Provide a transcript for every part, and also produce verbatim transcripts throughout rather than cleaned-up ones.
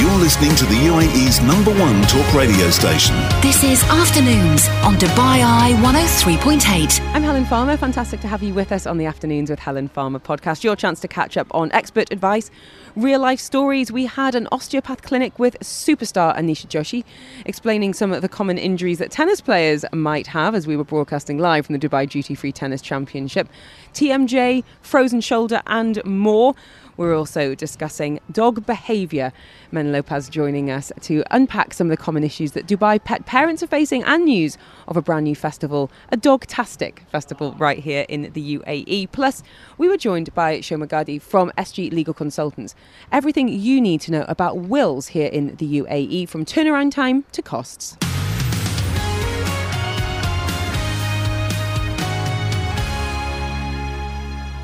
You're listening to the U A E's number one talk radio station. This is Afternoons on Dubai Eye one oh three point eight. I'm Helen Farmer. Fantastic to have you with us on the Afternoons with Helen Farmer podcast. Your chance to catch up on expert advice, real-life stories. We had an osteopath clinic with superstar Anisha Joshi explaining some of the common injuries that tennis players might have, as we were broadcasting live from the Dubai Duty Free Tennis Championship. T M J, frozen shoulder and more. We're also discussing dog behaviour. Mena Lopez joining us to unpack some of the common issues that Dubai pet parents are facing, and news of a brand new festival, a dogtastic festival right here in the U A E. Plus, we were joined by Soha Gadhi from S G Legal Consultants. Everything you need to know about wills here in the U A E, from turnaround time to costs.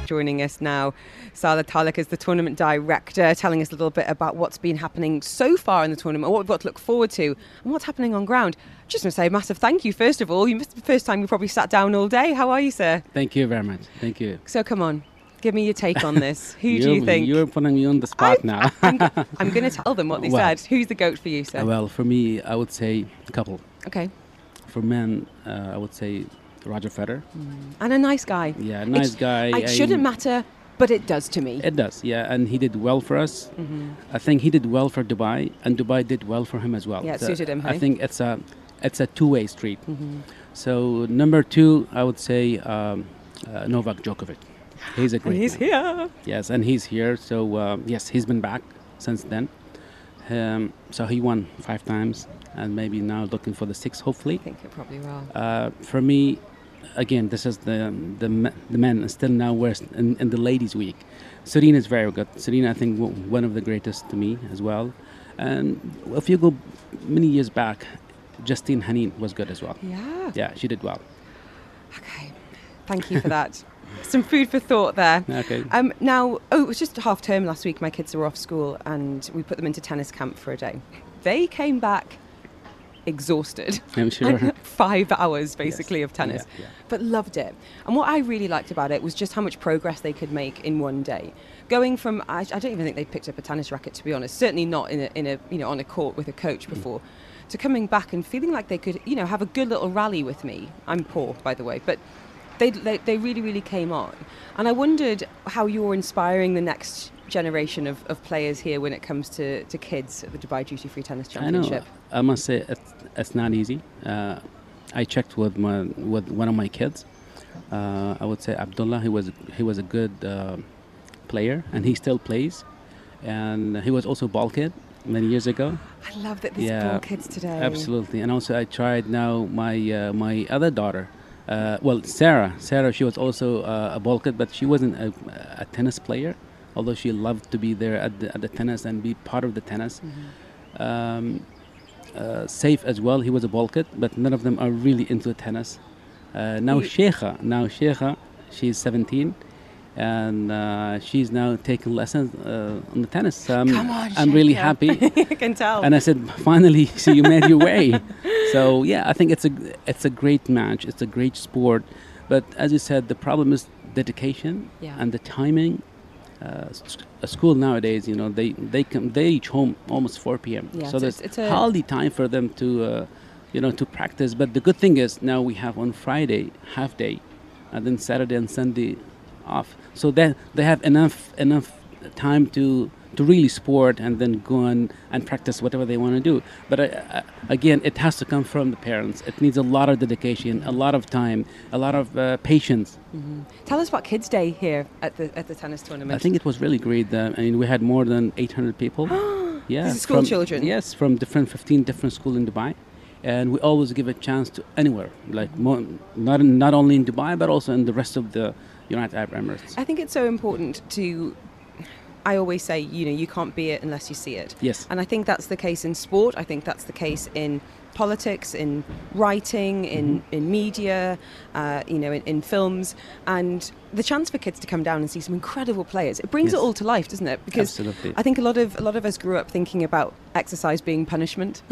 Joining us now, Salah Talik is the tournament director, telling us a little bit about what's been happening so far in the tournament, what we've got to look forward to, and what's happening on ground. Just want to say a massive thank you, first of all. You missed the first time you probably sat down all day. How are you, sir? Thank you very much. Thank you. So come on, give me your take on this. Who do you think? You're putting me on the spot I'm, now. I'm, I'm going to tell them what they well, said. Who's the GOAT for you, sir? Well, for me, I would say a couple. Okay. For men, uh, I would say Roger Federer. Mm. And a nice guy. Yeah, a nice it's, guy. It shouldn't matter, but it does to me. It does, yeah. And he did well for us. Mm-hmm. I think he did well for Dubai, and Dubai did well for him as well. Yeah, it so suited him. Hey? I think it's a it's a two-way street. Mm-hmm. So number two, I would say um, uh, Novak Djokovic. He's a great and he's man. here. Yes, and he's here. So, um, yes, he's been back since then. Um, so he won five times, and maybe now looking for the sixth, hopefully. I think you're probably wrong. Uh, for me... Again, this is the the, the men still now we're in, in the ladies' week. Serena is very good. Serena, I think, w- one of the greatest to me as well. And if you go many years back, Justine Henin was good as well. Yeah. Yeah, she did well. Okay. Thank you for that. Some food for thought there. Okay. Um, now, oh, it was just half term last week. My kids were off school and we put them into tennis camp for a day. They came back exhausted. I'm sure. Five hours basically yes. of tennis, yeah, yeah. but loved it. And what I really liked about it was just how much progress they could make in one day. Going from, I, I don't even think they picked up a tennis racket, to be honest. Certainly not in a, in a you know on a court with a coach before. Mm. To coming back and feeling like they could you know have a good little rally with me. I'm poor, by the way, but they they, they really really came on. And I wondered how you're inspiring the next generation of, of players here when it comes to, to kids at the Dubai Duty Free Tennis Championship. I know. I must say it's, it's not easy. Uh, I checked with my with one of my kids. Uh, I would say Abdullah. He was he was a good uh, player, and he still plays. And he was also ball kid many years ago. I love that there's yeah, ball kids today. Absolutely. And also I tried now my uh, my other daughter. Uh, well, Sarah. Sarah. She was also uh, a ball kid, but she wasn't a, a tennis player. Although she loved to be there at the, at the tennis and be part of the tennis. Mm-hmm. Um, uh, Saif as well, he was a ball kid, but none of them are really into tennis. Uh, now you Sheikha, now Sheikha, she's seventeen, and uh, she's now taking lessons uh, on the tennis. So I'm, Come on, I'm Sheikha. really happy. You can tell. And I said, finally, so you made your way. So yeah, I think it's a it's a great match. It's a great sport, but as you said, the problem is dedication yeah. and the timing. Uh, a school nowadays, you know, they they come they reach home almost four p.m. Yeah, so there's it's, it's hardly time for them to, uh, you know, to practice. But the good thing is now we have on Friday half day, and then Saturday and Sunday off. So then they have enough enough time to to really sport and then go on and practice whatever they want to do. But I, I, again, it has to come from the parents. It needs a lot of dedication, a lot of time, a lot of uh, patience. Mm-hmm. Tell us about Kids Day here at the at the tennis tournament. I think it was really great. Uh, I mean, we had more than eight hundred people. yeah, These are school from, children? Yes, from different fifteen different schools in Dubai. And we always give a chance to anywhere, like more, not in, not only in Dubai, but also in the rest of the United Arab Emirates. I think it's so important to... I always say, you know, you can't be it unless you see it. Yes. And I think that's the case in sport. I think that's the case in politics, in writing, in, mm-hmm. in media, uh, you know, in, in films, and the chance for kids to come down and see some incredible players. It brings yes. it all to life, doesn't it? Because Absolutely. I think a lot of a lot of us grew up thinking about exercise being punishment.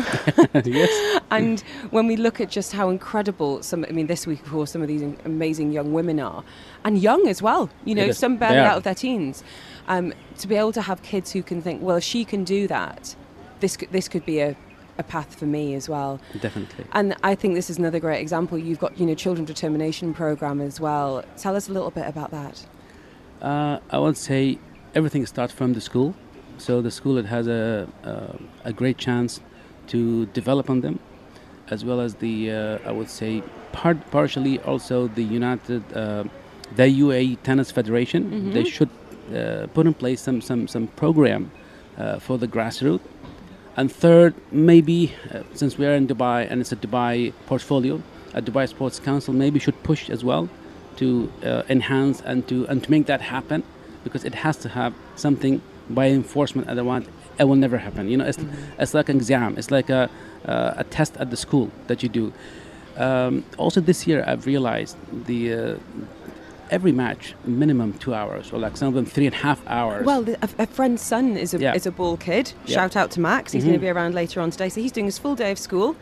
Yes. And when we look at just how incredible some, I mean, this week, of course, some of these amazing young women are, and young as well, you know, yes. some barely out of their teens. Um, to be able to have kids who can think, well, if she can do that, this this could be a a path for me as well. Definitely. And I think this is another great example. You've got, you know, Children's Determination Programme as well. Tell us a little bit about that. Uh, I would say everything starts from the school. So the school, it has a, a, a great chance to develop on them, as well as the, uh, I would say, part, partially also the United, uh, the U A E Tennis Federation. Mm-hmm. They should uh, put in place some, some, some program uh, for the grassroots. And third, maybe, uh, since we are in Dubai and it's a Dubai portfolio, a Dubai Sports Council maybe should push as well to uh, enhance and to and to make that happen, because it has to have something by enforcement. Otherwise, it will never happen. You know, it's mm-hmm. it's like an exam. It's like a uh, a test at the school that you do. Um, also, this year I've realized the. Uh, Every match, minimum two hours, or like some of them three and a half hours. Well, the, a, a friend's son is a yeah. is a ball kid. Yeah. Shout out to Max. He's mm-hmm. going to be around later on today. So he's doing his full day of school,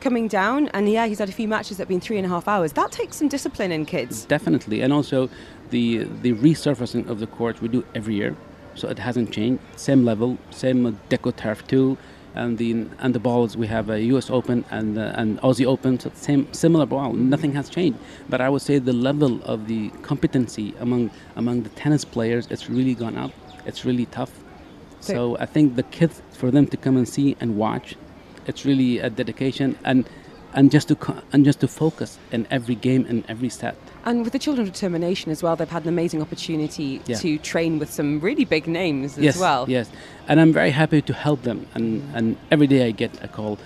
coming down, and yeah, he's had a few matches that have been three and a half hours. That takes some discipline in kids. Definitely, and also the the resurfacing of the court we do every year, so it hasn't changed. Same level, same deco turf too, and the and the balls we have a U S Open and uh, and Aussie Open, so same similar ball. Nothing has changed, but I would say the level of the competency among among the tennis players, it's really gone up. It's really tough. So, so I think the kids, for them to come and see and watch, it's really a dedication and and just to co- and just to focus in every game and every set. And with the Children's Determination as well, they've had an amazing opportunity yeah. to train with some really big names as yes, well. Yes, and I'm very happy to help them. And, mm. and every day I get a call,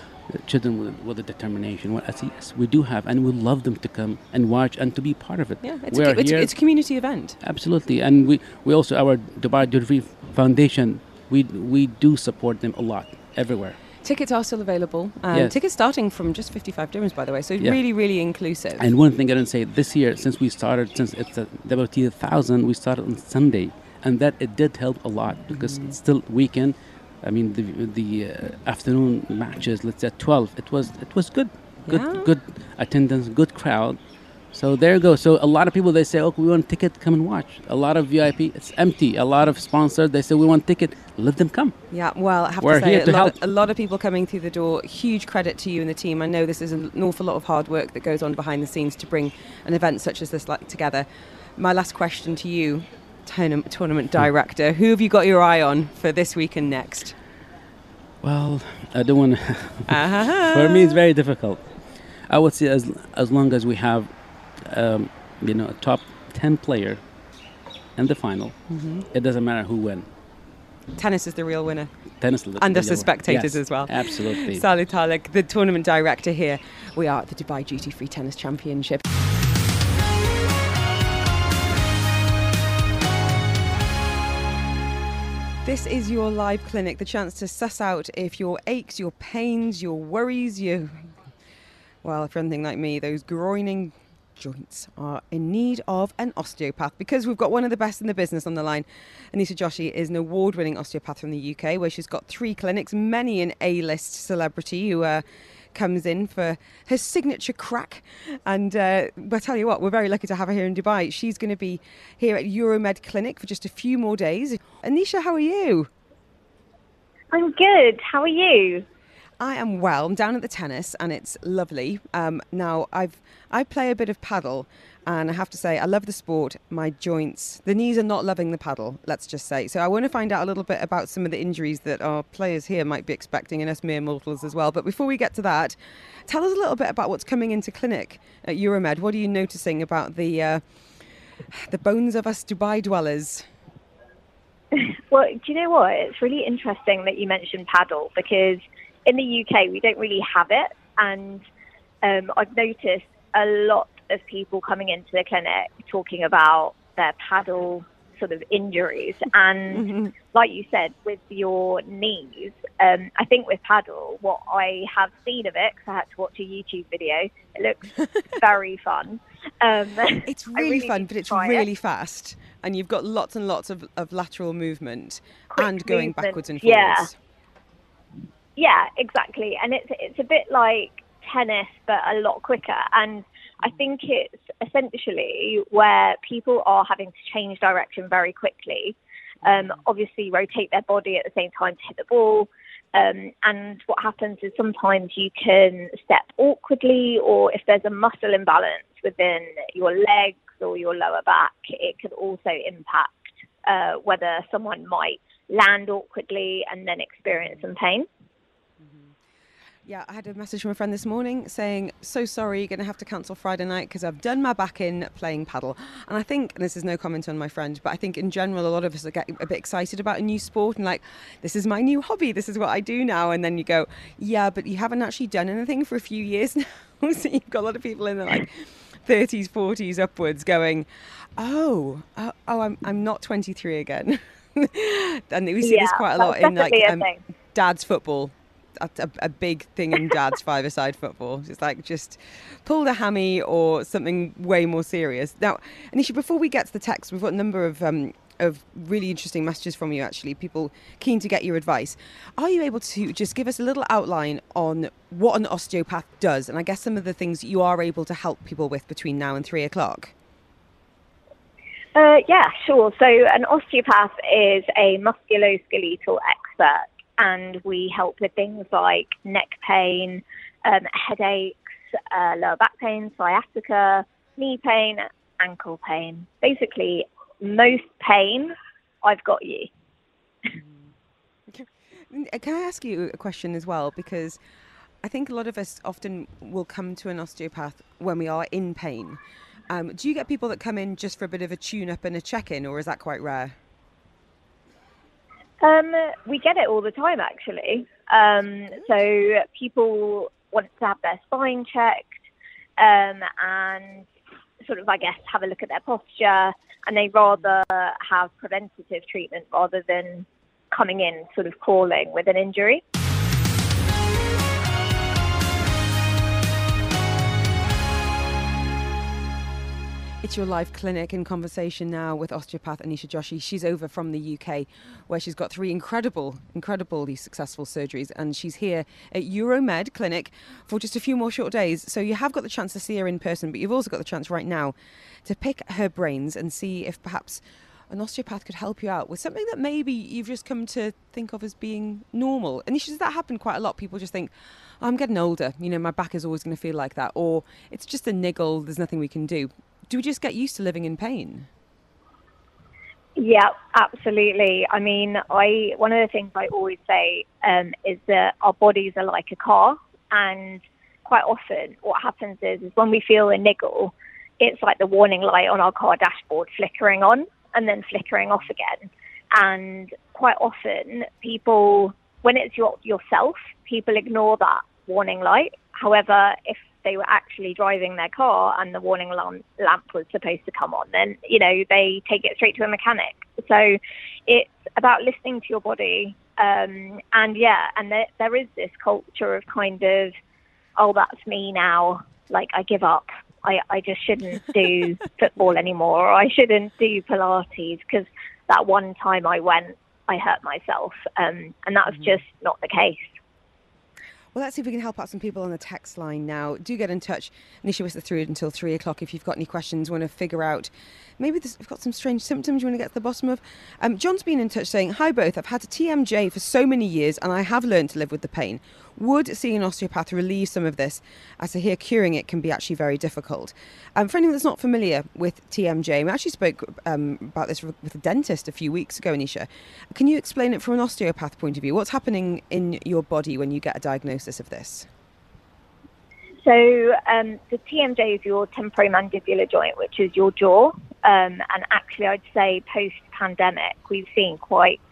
children with, with a determination. Well, I say, yes, we do have, and we love them to come and watch and to be part of it. Yeah, it's, a, it's, it's a community event. Absolutely. And we, we also, our Dubai Duty Free Foundation, we, we do support them a lot, everywhere. Tickets are still available. Um, yes. Tickets starting from just fifty-five dirhams, by the way. So yeah. really, really inclusive. And one thing I didn't say, this year, since we started, since it's a W T one thousand, we started on Sunday. And that, it did help a lot, because mm-hmm. it's still weekend. I mean, the the uh, afternoon matches, let's say at twelve, it was it was good. Good, yeah. good attendance, good crowd. So there you go. So a lot of people, they say, oh, we want a ticket, come and watch. A lot of V I P, it's empty. A lot of sponsors, they say, we want a ticket, let them come. Yeah, well, I have We're to say, a, to lot, a lot of people coming through the door. Huge credit to you and the team. I know this is an awful lot of hard work that goes on behind the scenes to bring an event such as this like together. My last question to you, tournament, tournament director, who have you got your eye on for this week and next? Well, I don't want to... uh-huh. For me, it's very difficult. I would say as as long as we have... Um, you know, a top ten player in the final. Mm-hmm. It doesn't matter who wins. Tennis is the real winner. Tennis is the and us as spectators yes, as well. Absolutely. Salah Talik, the tournament director here. We are at the Dubai Duty Free Tennis Championship. This is your live clinic, the chance to suss out if your aches, your pains, your worries, your... Well, if you're anything like me, those groining... joints are in need of an osteopath, because we've got one of the best in the business on the line. Anisha Joshi is an award-winning osteopath from the U K, where she's got three clinics, many an A-list celebrity who uh, comes in for her signature crack. And uh, I'll tell you what, we're very lucky to have her here in Dubai. She's going to be here at Euromed Clinic for just a few more days. Anisha, how are you? I'm good. How are you? I am well. I'm down at the tennis and it's lovely. Um, now, I've I play a bit of paddle and I have to say, I love the sport. My joints, the knees are not loving the paddle, let's just say. So I want to find out a little bit about some of the injuries that our players here might be expecting, and us mere mortals as well. But before we get to that, tell us a little bit about what's coming into clinic at Euromed. What are you noticing about the, uh, the bones of us Dubai dwellers? Well, do you know what? It's really interesting that you mentioned paddle, because... in the U K, we don't really have it, and um, I've noticed a lot of people coming into the clinic talking about their paddle sort of injuries. And mm-hmm. like you said, with your knees, um, I think with paddle, what I have seen of it, because I had to watch a YouTube video, it looks very fun. Um, it's really, really fun, but it's really it. fast. And you've got lots and lots of, of lateral movement Quick and going movement. backwards and forwards. Yeah. yeah, exactly. And it's it's a bit like tennis, but a lot quicker. And I think it's essentially where people are having to change direction very quickly, um, obviously rotate their body at the same time to hit the ball. Um, and what happens is sometimes you can step awkwardly, or if there's a muscle imbalance within your legs or your lower back, it can also impact uh, whether someone might land awkwardly and then experience some pain. Yeah, I had a message from a friend this morning saying, so sorry, going to have to cancel Friday night because I've done my back in playing paddle. And I think, and this is no comment on my friend, but I think in general, a lot of us are getting a bit excited about a new sport and like, this is my new hobby, this is what I do now. And then you go, yeah, but you haven't actually done anything for a few years now. So you've got a lot of people in their like thirties, forties upwards going, oh, oh, oh I'm, I'm not twenty-three again. And we see yeah, this quite a lot in like um, dad's football. A, a big thing in dad's five-a-side football. It's like just pulled a hammy or something way more serious. Now, Anisha, before we get to the text, we've got a number of um, of really interesting messages from you, actually, people keen to get your advice. Are you able to just give us a little outline on what an osteopath does? And I guess some of the things you are able to help people with between now and three o'clock. Uh, yeah, sure. So an osteopath is a musculoskeletal expert. And we help with things like neck pain, um, headaches, uh, lower back pain, sciatica, knee pain, ankle pain. Basically, most pain, I've got you. Can I ask you a question as well? Because I think a lot of us often will come to an osteopath when we are in pain. Um, do you get people that come in just for a bit of a tune-up and a check-in, or is that quite rare? Um, we get it all the time, actually. Um, so people want to have their spine checked um, and sort of, I guess, have a look at their posture, and they rather have preventative treatment rather than coming in sort of crawling with an injury. It's Your Life Clinic in conversation now with osteopath Anisha Joshi. She's over from the U K, where she's got three incredible, incredibly successful surgeries, and she's here at Euromed Clinic for just a few more short days. So you have got the chance to see her in person, but you've also got the chance right now to pick her brains and see if perhaps an osteopath could help you out with something that maybe you've just come to think of as being normal. And issues that happen quite a lot. People just think, oh, I'm getting older, you know, my back is always going to feel like that, or it's just a niggle, there's nothing we can do. Do we just get used to living in pain? Yeah, absolutely. I mean, I one of the things I always say um, is that our bodies are like a car, and quite often what happens is, is when we feel a niggle, it's like the warning light on our car dashboard flickering on and then flickering off again. And quite often people, when it's your, yourself, people ignore that warning light. However, if they were actually driving their car and the warning lamp was supposed to come on, then, you know, they take it straight to a mechanic. So it's about listening to your body. Um, and yeah, and there, there is this culture of kind of, oh, that's me now. Like, I give up. I, I just shouldn't do football anymore. Or I shouldn't do Pilates because that one time I went, I hurt myself. Um, and that's mm-hmm. just not the case. Well, let's see if we can help out some people on the text line now. Do get in touch. Anisha was through until three o'clock. If you've got any questions, want to figure out, maybe you've got some strange symptoms you want to get to the bottom of. Um, John's been in touch saying, hi both, I've had a T M J for so many years and I have learned to live with the pain. Would seeing an osteopath relieve some of this? As I hear, curing it can be actually very difficult. Um, for anyone that's not familiar with T M J, we actually spoke um, about this with a dentist a few weeks ago, Anisha. Can you explain it from an osteopath point of view? What's happening in your body when you get a diagnosis of this? So um, the T M J is your temporomandibular joint, which is your jaw. Um, and actually, I'd say post-pandemic, we've seen quite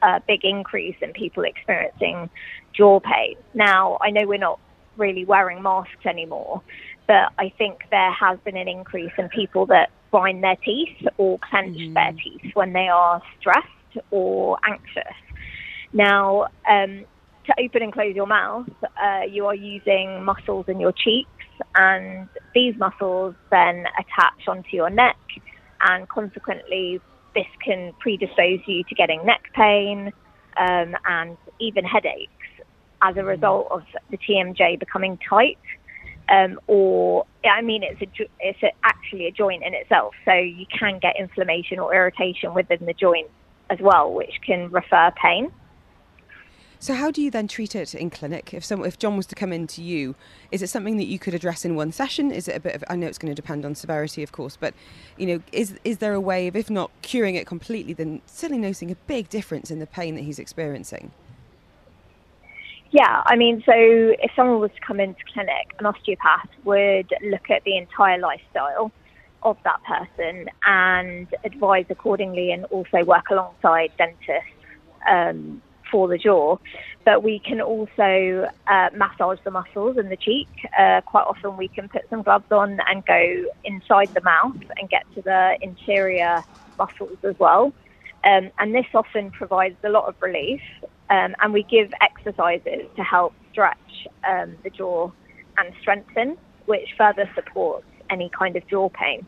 a big increase in people experiencing jaw pain. Now, I know we're not really wearing masks anymore, but I think there has been an increase in people that grind their teeth or clench mm. their teeth when they are stressed or anxious. Now, um, to open and close your mouth, uh, you are using muscles in your cheeks, and these muscles then attach onto your neck, and consequently this can predispose you to getting neck pain um, and even headaches as a result of the T M J becoming tight. Um, or, I mean, it's, a, it's a, actually a joint in itself, so you can get inflammation or irritation within the joint as well, which can refer pain. So how do you then treat it in clinic? If some, if John was to come in to you, is it something that you could address in one session? Is it a bit of, I know it's going to depend on severity, of course, but, you know, is is there a way of, if not curing it completely, then certainly noticing a big difference in the pain that he's experiencing? Yeah, I mean, so if someone was to come into clinic, an osteopath would look at the entire lifestyle of that person and advise accordingly, and also work alongside dentists um, for the jaw. But we can also uh, massage the muscles in the cheek. Uh, quite often we can put some gloves on and go inside the mouth and get to the interior muscles as well. Um, and this often provides a lot of relief. Um, and we give exercises to help stretch um, the jaw and strengthen, which further supports any kind of jaw pain.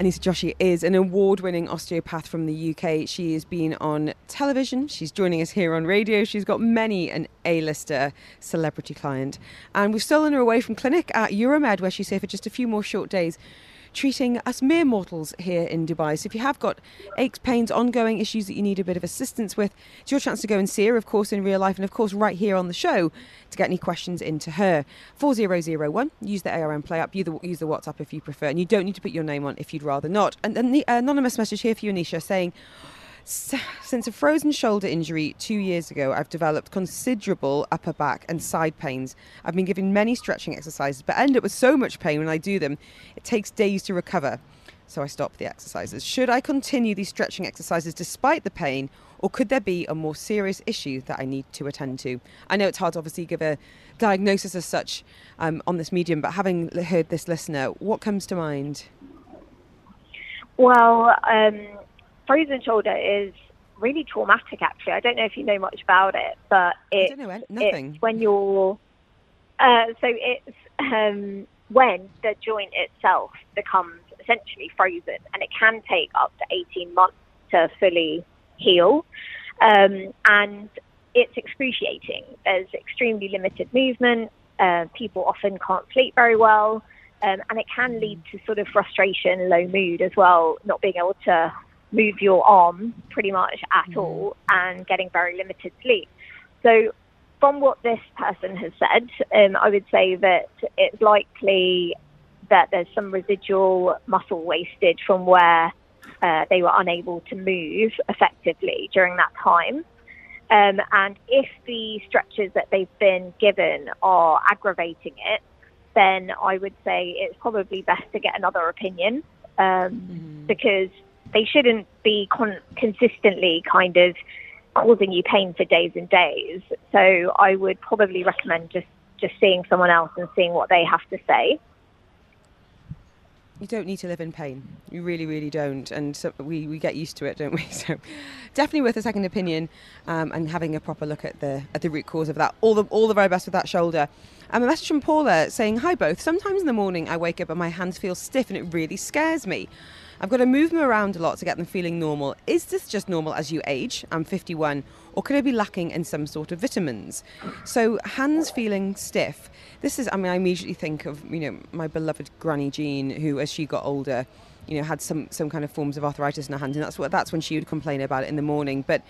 Anisha Joshi is an award-winning osteopath from the U K. She has been on television. She's joining us here on radio. She's got many an A-lister celebrity client. And we've stolen her away from clinic at Euromed, where she's here for just a few more short days, treating us mere mortals here in Dubai. So if you have got aches, pains, ongoing issues that you need a bit of assistance with, it's your chance to go and see her, of course, in real life, and of course right here on the show, to get any questions into her. four zero zero one, use the A R M Play app, use the WhatsApp if you prefer, and you don't need to put your name on if you'd rather not. And then the anonymous message here for you, Anisha, saying, since a frozen shoulder injury two years ago, I've developed considerable upper back and side pains. I've been given many stretching exercises, but end up with so much pain when I do them, it takes days to recover. So I stopped the exercises. Should I continue these stretching exercises despite the pain, or could there be a more serious issue that I need to attend to? I know it's hard to obviously give a diagnosis as such um, on this medium, but having heard this listener, what comes to mind? Well, um... frozen shoulder is really traumatic, actually. I don't know if you know much about it, but it, I don't know, it's when you're... Uh, so it's um, when the joint itself becomes essentially frozen, and it can take up to eighteen months to fully heal. Um, and it's excruciating. There's extremely limited movement. Uh, people often can't sleep very well. Um, and it can lead to sort of frustration, low mood as well, not being able to move your arm pretty much at all, and getting very limited sleep. So from what this person has said, um, I would say that it's likely that there's some residual muscle wastage from where uh, they were unable to move effectively during that time. Um, and if the stretches that they've been given are aggravating it, then I would say it's probably best to get another opinion um, mm-hmm. because they shouldn't be con- consistently kind of causing you pain for days and days. So I would probably recommend just, just seeing someone else and seeing what they have to say. You don't need to live in pain. You really, really don't. And so we, we get used to it, don't we? So definitely worth a second opinion um, and having a proper look at the at the root cause of that. All the all the very best with that shoulder. Um, a message from Paula saying, hi both. Sometimes in the morning I wake up and my hands feel stiff and it really scares me. I've got to move them around a lot to get them feeling normal. Is this just normal as you age? I'm fifty-one. Or could I be lacking in some sort of vitamins? So hands feeling stiff. This is, I mean, I immediately think of, you know, my beloved Granny Jean, who as she got older, you know, had some, some kind of forms of arthritis in her hands. And that's what that's when she would complain about it in the morning. But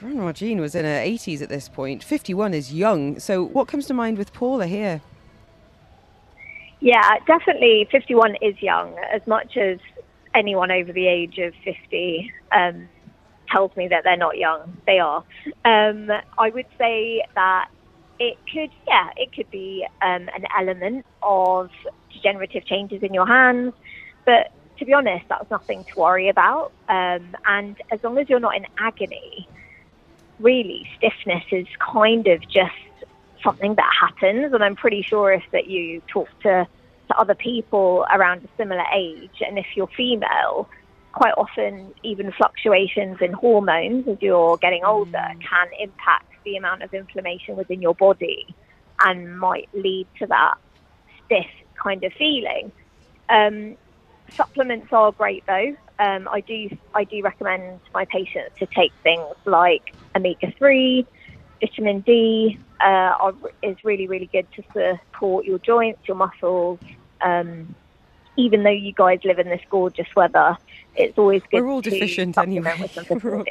Grandma Jean was in her eighties at this point. fifty-one is young. So what comes to mind with Paula here? Yeah, definitely fifty-one is young. As much as anyone over the age of fifty um, tells me that they're not young, they are. Um, I would say that it could, yeah, it could be um, an element of degenerative changes in your hands, but to be honest, that's nothing to worry about. Um, and as long as you're not in agony, really stiffness is kind of just something that happens, and I'm pretty sure if that you talk to, to other people around a similar age, and if you're female, quite often even fluctuations in hormones as you're getting older mm. can impact the amount of inflammation within your body and might lead to that stiff kind of feeling. Um, supplements are great though. Um, I do I do recommend my patients to take things like omega three, vitamin D uh, are, is really, really good to support your joints, your muscles. Um, even though you guys live in this gorgeous weather, it's always good. We're all to deficient anyway. We're all,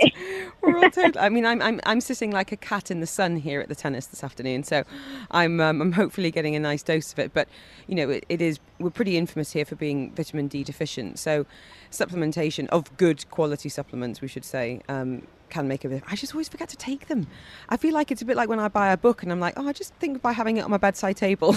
we're all total. I mean, I'm I'm I'm sitting like a cat in the sun here at the tennis this afternoon, so I'm um, I'm hopefully getting a nice dose of it. But you know, it, it is we're pretty infamous here for being vitamin D deficient. So supplementation of good quality supplements, we should say, um, can make a bit. I just always forget to take them. I feel like it's a bit like when I buy a book and I'm like, oh, I just think by having it on my bedside table,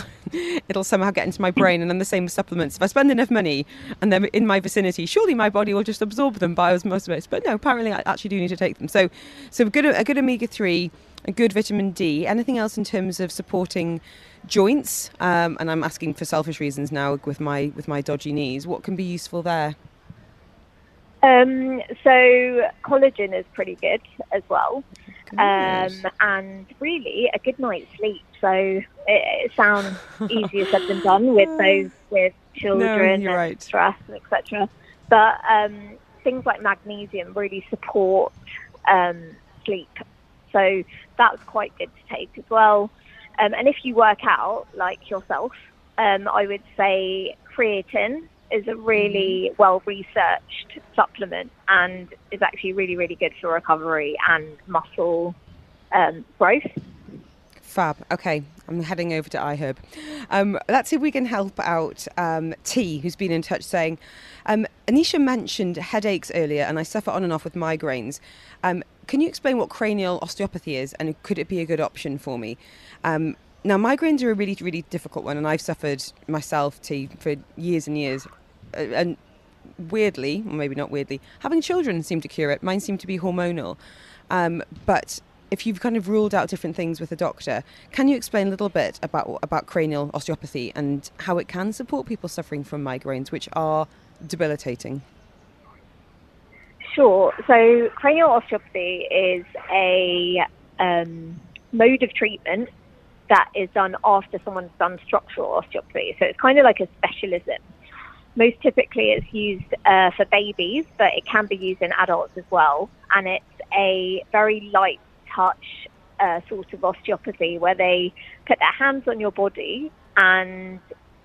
it'll somehow get into my brain. And then the same with supplements. If I spend enough money and they're in my vicinity, surely my body will just absorb them by osmosis. But no, apparently I actually do need to take them. So, so a good, a good omega three, a good vitamin D. Anything else in terms of supporting joints? Um, and I'm asking for selfish reasons now with my with my dodgy knees. What can be useful there? Um, so collagen is pretty good as well, um, and really a good night's sleep. So it, it sounds easier said than done with those with children no, and right. stress, et cetera. But um, things like magnesium really support um, sleep, so that's quite good to take as well. Um, and if you work out like yourself, um, I would say creatine is a really well-researched supplement and is actually really, really good for recovery and muscle um, growth. Fab. Okay, I'm heading over to iHerb. Um, let's see if we can help out um, T, who's been in touch saying, um, Anisha mentioned headaches earlier and I suffer on and off with migraines. Um, can you explain what cranial osteopathy is and could it be a good option for me? Um, Now, migraines are a really, really difficult one, and I've suffered myself, T, for years and years. And weirdly, or maybe not weirdly, having children seemed to cure it. Mine seemed to be hormonal. Um, but if you've kind of ruled out different things with a doctor, can you explain a little bit about, about cranial osteopathy and how it can support people suffering from migraines, which are debilitating? Sure. So cranial osteopathy is a um, mode of treatment that is done after someone's done structural osteopathy. So it's kind of like a specialism. Most typically it's used uh, for babies, but it can be used in adults as well. And it's a very light touch uh, sort of osteopathy where they put their hands on your body and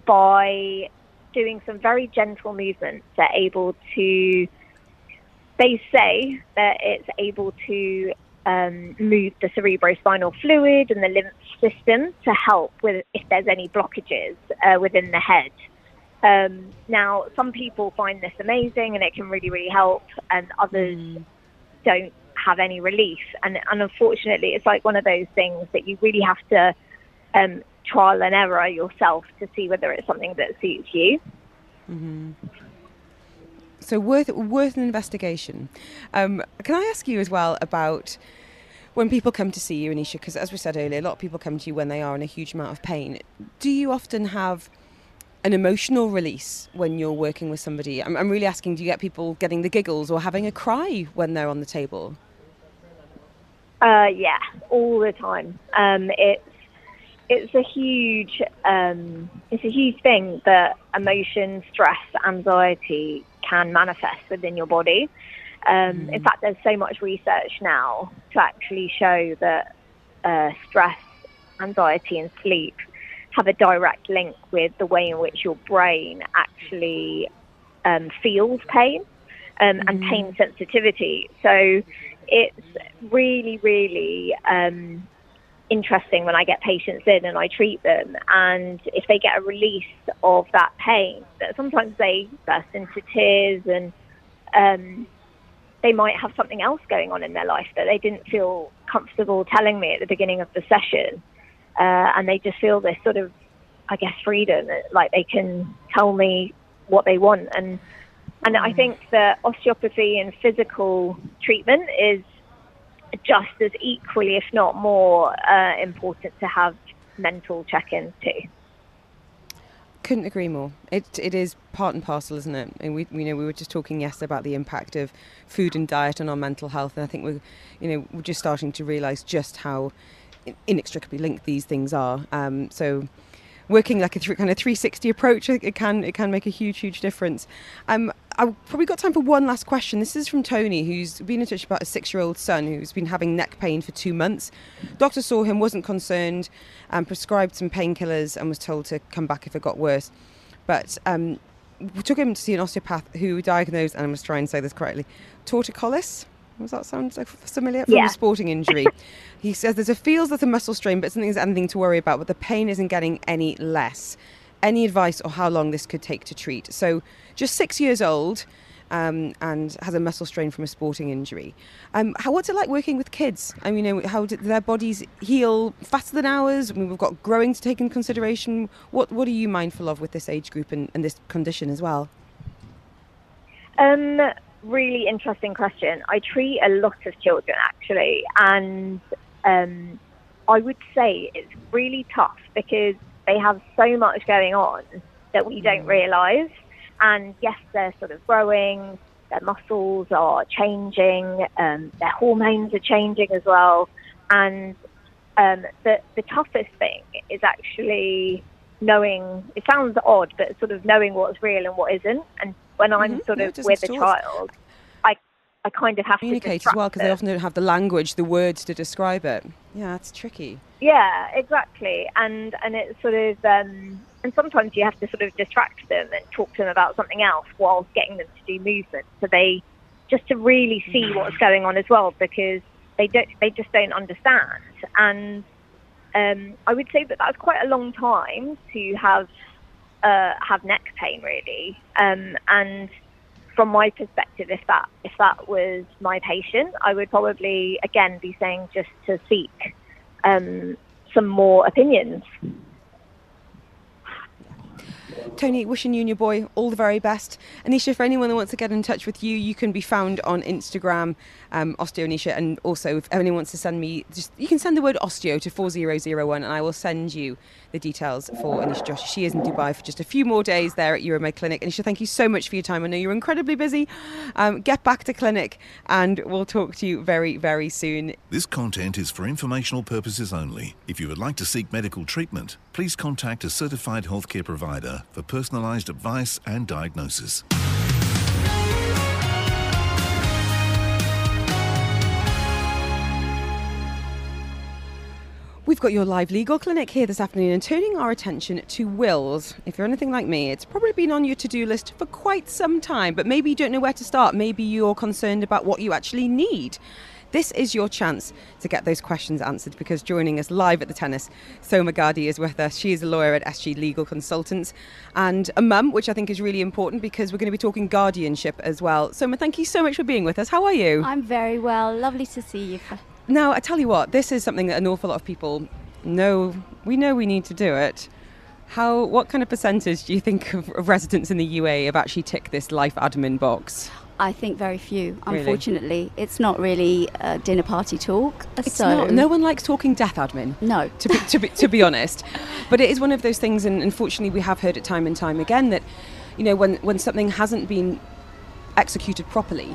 by doing some very gentle movements, they're able to, they say that it's able to Um, move the cerebrospinal fluid and the lymph system to help with if there's any blockages uh, within the head. Um, now, some people find this amazing and it can really, really help, and others mm. don't have any relief. And, and unfortunately, it's like one of those things that you really have to um, trial and error yourself to see whether it's something that suits you. Mm-hmm. So worth worth an investigation. Um, can I ask you as well about when people come to see you, Anisha, because as we said earlier, a lot of people come to you when they are in a huge amount of pain. Do you often have an emotional release when you're working with somebody? I'm, I'm really asking, do you get people getting the giggles or having a cry when they're on the table? Uh, yeah, all the time. Um, it's it's a huge um, it's a huge thing that emotion, stress, anxiety can manifest within your body. Um, in fact, there's so much research now to actually show that uh, stress, anxiety and sleep have a direct link with the way in which your brain actually um, feels pain um, mm-hmm. and pain sensitivity. So it's really, really um, interesting when I get patients in and I treat them, and if they get a release of that pain, that sometimes they burst into tears, and um, they might have something else going on in their life that they didn't feel comfortable telling me at the beginning of the session, uh, and they just feel this sort of, I guess, freedom, like they can tell me what they want. And and I think that osteopathy and physical treatment is just as equally, if not more, uh, important to have mental check-ins too. Couldn't agree more. It it is part and parcel, isn't it? And we you know we were just talking yesterday about the impact of food and diet on our mental health, and I think we're you know we're just starting to realise just how inextricably linked these things are. Um, so working like a th- kind of three sixty approach, it can it can make a huge huge difference. Um, I've probably got time for one last question. This is from Tony, who's been in touch about a six-year-old son who's been having neck pain for two months. Doctor saw him, wasn't concerned, and prescribed some painkillers and was told to come back if it got worse. But um, we took him to see an osteopath who diagnosed, and I must try and say this correctly, torticollis. Does that sound familiar? From yeah. a sporting injury. He says there's a feels that a muscle strain, but something's anything to worry about, but the pain isn't getting any less. Any advice on how long this could take to treat? So just six years old um, and has a muscle strain from a sporting injury. Um, how, what's it like working with kids? I mean, you know, how do their bodies heal faster than ours? I mean, we've got growing to take into consideration. What What are you mindful of with this age group and, and this condition as well? Um. Really interesting question. I treat a lot of children actually, and um, I would say it's really tough because they have so much going on that we don't realise. And yes, they're sort of growing, their muscles are changing, um, their hormones are changing as well. And um, the, the toughest thing is actually knowing, it sounds odd, but sort of knowing what's real and what isn't. And when I'm mm-hmm. sort of no, with a child, I I kind of have to communicate as well, because they often don't have the language, the words to describe it. Yeah, it's tricky. Yeah, exactly. And and it's sort of um, and sometimes you have to sort of distract them and talk to them about something else whilst getting them to do movement, so they just to really see what's going on as well, because they don't they just don't understand. And um, I would say that that's quite a long time to have. Uh, have neck pain really, um, and from my perspective, if that if that was my patient, I would probably again be saying just to seek um, some more opinions. Tony, wishing you and your boy all the very best. Anisha, for anyone that wants to get in touch with you, you can be found on Instagram, um, OsteoAnisha, and also if anyone wants to send me, just you can send the word osteo to four zero zero one and I will send you the details for Anisha Joshi. She is in Dubai for just a few more days there at Euromed Clinic. Anisha, thank you so much for your time. I know you're incredibly busy. Um, get back to clinic and we'll talk to you very, very soon. This content is for informational purposes only. If you would like to seek medical treatment, please contact a certified healthcare provider for personalised advice and diagnosis. We've got your live legal clinic here this afternoon and turning our attention to wills. If you're anything like me, it's probably been on your to-do list for quite some time, but maybe you don't know where to start. Maybe you're concerned about what you actually need. This is your chance to get those questions answered, because joining us live at the tennis, Soha Gadhi is with us. She is a lawyer at S G Legal Consultants and a mum, which I think is really important because we're going to be talking guardianship as well. Soha, thank you so much for being with us. How are you? I'm very well. Lovely to see you. Now, I tell you what, this is something that an awful lot of people know. We know we need to do it. How? What kind of percentage do you think of residents in the U A have actually ticked this life admin box? I think very few, unfortunately. Really? It's not really a dinner party talk. It's so. not. No one likes talking death admin. No. To be, to be, to be honest. But it is one of those things, and unfortunately we have heard it time and time again, that you know when, when something hasn't been executed properly,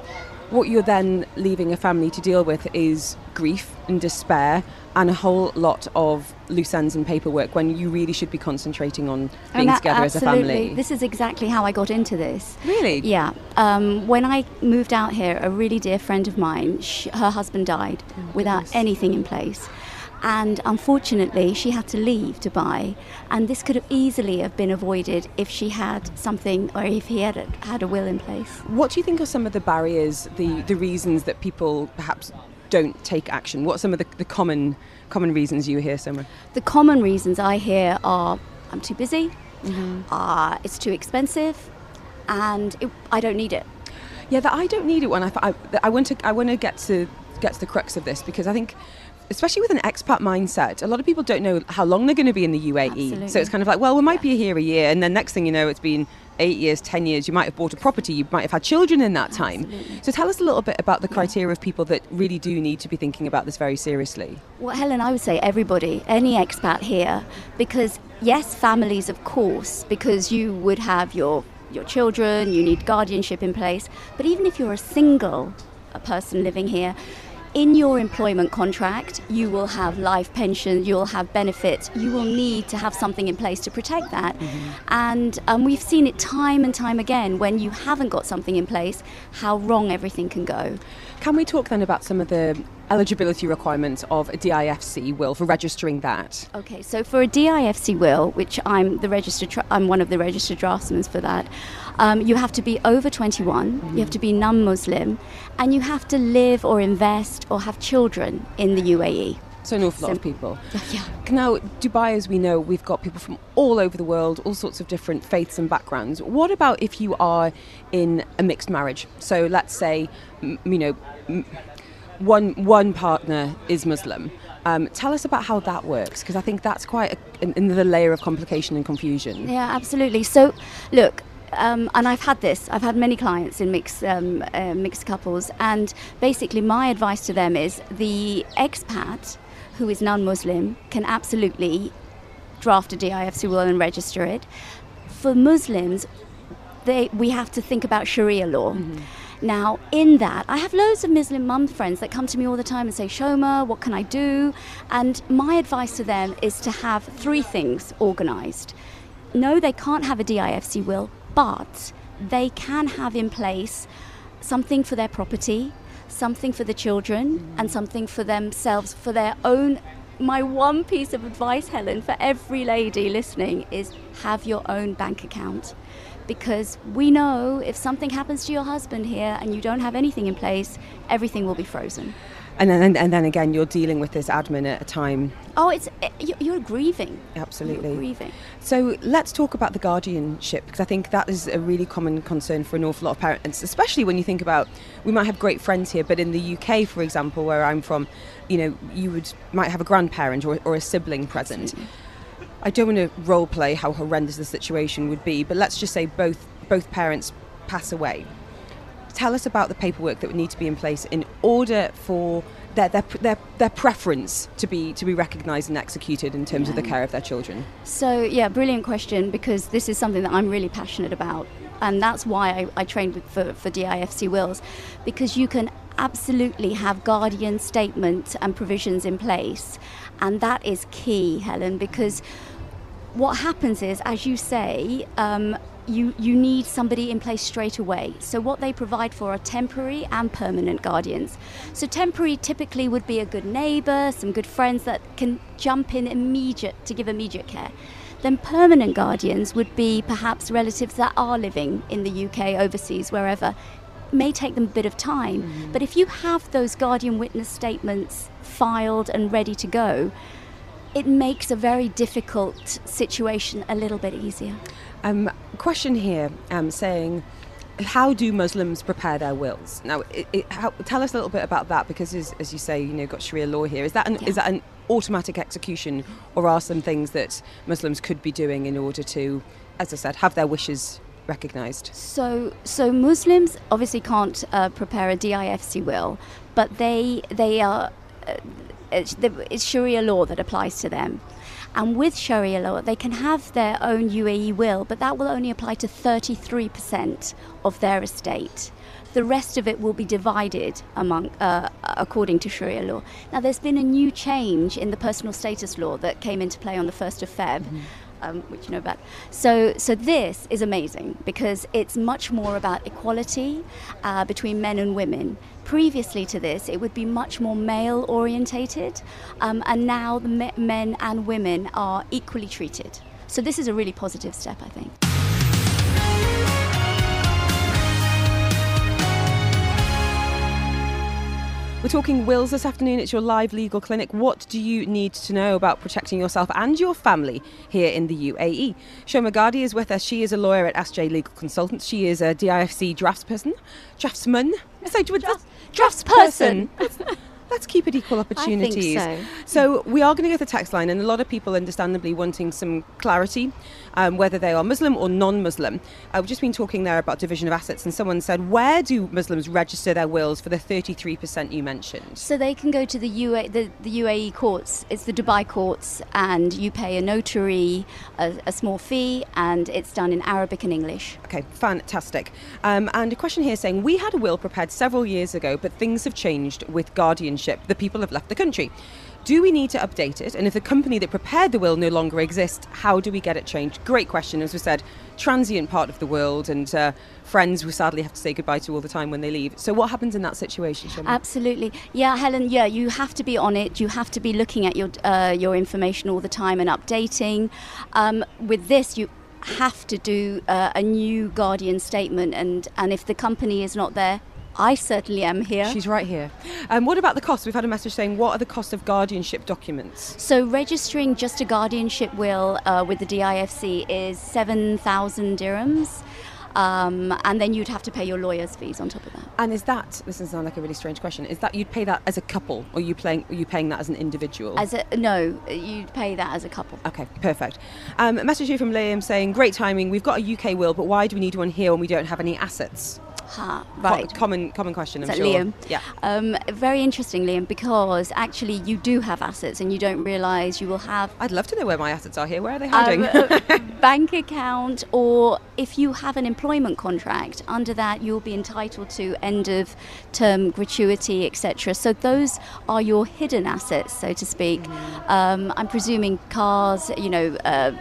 what you're then leaving a family to deal with is grief and despair and a whole lot of loose ends and paperwork when you really should be concentrating on being together as a family. This is exactly how I got into this. Really? Yeah. Um, when I moved out here, a really dear friend of mine, she, her husband died oh, without goodness. anything in place. And unfortunately, she had to leave Dubai, and this could have easily have been avoided if she had something, or if he had a, had a will in place. What do you think are some of the barriers, the, the reasons that people perhaps don't take action? What are some of the, the common common reasons you hear, Soha? The common reasons I hear are, I'm too busy, mm-hmm. uh, it's too expensive, and it, I don't need it. Yeah, the I don't need it one, I, I, I want to I want to get to get to the crux of this, because I think especially with an expat mindset, a lot of people don't know how long they're going to be in the U A E. Absolutely. So it's kind of like, well, we might yeah. be here a year, and then next thing you know, it's been eight years, ten years, you might have bought a property, you might have had children in that time. Absolutely. So tell us a little bit about the criteria of people that really do need to be thinking about this very seriously. Well, Helen, I would say everybody, any expat here, because yes, families, of course, because you would have your, your children, you need guardianship in place, but even if you're a single a person living here, in your employment contract, you will have life pension, you'll have benefits, you will need to have something in place to protect that. Mm-hmm. And um, we've seen it time and time again, when you haven't got something in place, how wrong everything can go. Can we talk then about some of the eligibility requirements of a D I F C will for registering that? Okay, so for a D I F C will, which I'm the registered, tra- I'm one of the registered draftsmen for that, um, you have to be over twenty-one, mm-hmm. you have to be non-Muslim, and you have to live or invest or have children in the U A E. So an awful lot so, of people. Yeah. Now, Dubai, as we know, we've got people from all over the world, all sorts of different faiths and backgrounds. What about if you are in a mixed marriage? So let's say, m- you know, m- one one partner is Muslim. Um, tell us about how that works, because I think that's quite a, an, another layer of complication and confusion. Yeah, absolutely. So, look, um, and I've had this. I've had many clients in mixed um, uh, mixed couples, and basically my advice to them is the expat who is non-Muslim can absolutely draft a D I F C will and register it. For Muslims, they we have to think about Sharia law. Mm-hmm. Now, in that, I have loads of Muslim mum friends that come to me all the time and say, Shoma, what can I do? And my advice to them is to have three things organised. No, they can't have a D I F C will, but they can have in place something for their property, something for the children, mm-hmm. and something for themselves, for their own. My one piece of advice, Helen, for every lady listening is have your own bank account. Because we know if something happens to your husband here and you don't have anything in place, everything will be frozen. And then, and then again, you're dealing with this admin at a time. Oh, it's you're grieving. Absolutely. You're grieving. So let's talk about the guardianship, because I think that is a really common concern for an awful lot of parents, especially when you think about, we might have great friends here, but in the U K, for example, where I'm from, you know, you would might have a grandparent or, or a sibling present. Absolutely. I don't want to role play how horrendous the situation would be, but let's just say both both parents pass away. Tell us about the paperwork that would need to be in place in order for their their their, their preference to be to be recognised and executed in terms yeah. of the care of their children. So yeah, brilliant question, because this is something that I'm really passionate about, and that's why I, I trained with, for for D I F C wills, because you can absolutely have guardian statement and provisions in place. And that is key, Helen, because what happens is, as you say, um, you, you need somebody in place straight away. So what they provide for are temporary and permanent guardians. So temporary typically would be a good neighbour, some good friends that can jump in immediate to give immediate care. Then permanent guardians would be perhaps relatives that are living in the U K, overseas, wherever. May take them a bit of time, mm-hmm. but if you have those guardian witness statements filed and ready to go, it makes a very difficult situation a little bit easier. Um, question here um, saying, how do Muslims prepare their wills? Now, it, it, how, tell us a little bit about that, because as, as you say, you know, got Sharia law here. Is that an, yeah. is that an automatic execution, or are some things that Muslims could be doing in order to, as I said, have their wishes recognised? So, so Muslims obviously can't uh, prepare a D I F C will, but they they are uh, it's, it's Sharia law that applies to them, and with Sharia law they can have their own U A E will, but that will only apply to thirty-three percent of their estate. The rest of it will be divided among uh, according to Sharia law. Now, there's been a new change in the personal status law that came into play on the first of February. Mm-hmm. Um, which you know about. So, so this is amazing because it's much more about equality uh, between men and women. Previously to this, it would be much more male orientated, um, and now the me- men and women are equally treated. So this is a really positive step, I think. We're talking wills this afternoon. It's your live legal clinic. What do you need to know about protecting yourself and your family here in the U A E? Soha Gadhi is with us. She is a lawyer at S G Legal Consultants. She is a D I F C draftsperson. Draftsman. So, draftsperson. let's keep it equal opportunities. I think so. So we are going to go to the tax line, and a lot of people understandably wanting some clarity, um, whether they are Muslim or non-Muslim. Uh, we've just been talking there about division of assets, and someone said, where do Muslims register their wills for the thirty-three percent you mentioned? So they can go to the, U A, the, the U A E courts. It's the Dubai courts, and you pay a notary a, a small fee, and it's done in Arabic and English. Okay, fantastic. Um, and a question here saying, we had a will prepared several years ago, but things have changed with guardianship. The people have left the country. Do we need to update it? And if the company that prepared the will no longer exists, how do we get it changed? Great question. As we said, transient part of the world, and uh, friends we sadly have to say goodbye to all the time when they leave. So what happens in that situation, Shemma? Absolutely. Yeah, Helen, yeah, you have to be on it. You have to be looking at your, uh, your information all the time and updating. Um, with this, you have to do uh, a new guardian statement, and, and if the company is not there, I certainly am here. She's right here. Um, what about the cost? We've had a message saying, what are the costs of guardianship documents? So registering just a guardianship will uh, with the D I F C is seven thousand dirhams. Um, and then you'd have to pay your lawyer's fees on top of that. And is that, this doesn't sound like a really strange question, is that you'd pay that as a couple, or are you, playing, are you paying that as an individual? As a, no, you'd pay that as a couple. Okay, perfect. Um, a message here from Liam saying, great timing, we've got a U K will, but why do we need one here when we don't have any assets? Ha, right. Common, common question, I'm sure. Liam? Yeah. Um, very interesting, Liam, because actually you do have assets and you don't realise you will have... I'd love to know where my assets are here. Where are they hiding? Um, bank account, or if you have an employment contract, under that you'll be entitled to end-of-term gratuity, et cetera. So those are your hidden assets, so to speak. Mm. Um, I'm presuming cars, you know... Uh,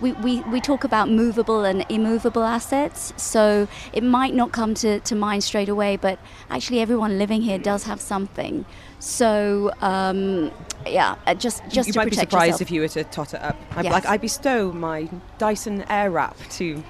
We, we, we talk about movable and immovable assets, so it might not come to, to mind straight away, but actually everyone living here does have something. So, um, yeah, just, just you to protect yourself. You might be surprised yourself. If you were to tot it up. I'd, yes. like, I bestow my Dyson Airwrap to...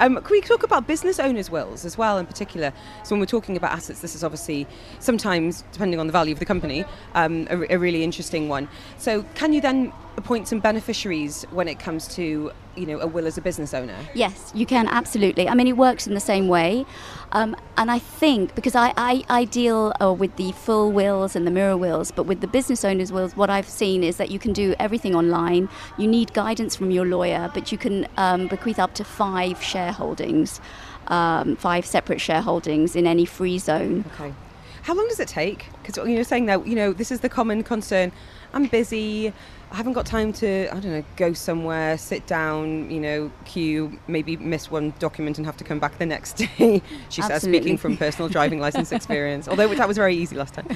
um, can we talk about business owners' wills as well in particular? So when we're talking about assets, this is obviously sometimes, depending on the value of the company, um, a, a really interesting one. So can you then appoint some beneficiaries when it comes to, you know, a will as a business owner? Yes, you can, absolutely. I mean, it works in the same way. Um, and I think, because I, I, I deal uh, with the full wills and the mirror wills, but with the business owners' wills, what I've seen is that you can do everything online. You need guidance from your lawyer, but you can um, bequeath up to five shareholdings, um, five separate shareholdings in any free zone. Okay. How long does it take? Because you're saying that, you know, this is the common concern. I'm busy. I haven't got time to, I don't know, go somewhere, sit down, you know, queue, maybe miss one document and have to come back the next day. She says, speaking from personal driving licence experience, although that was very easy last time.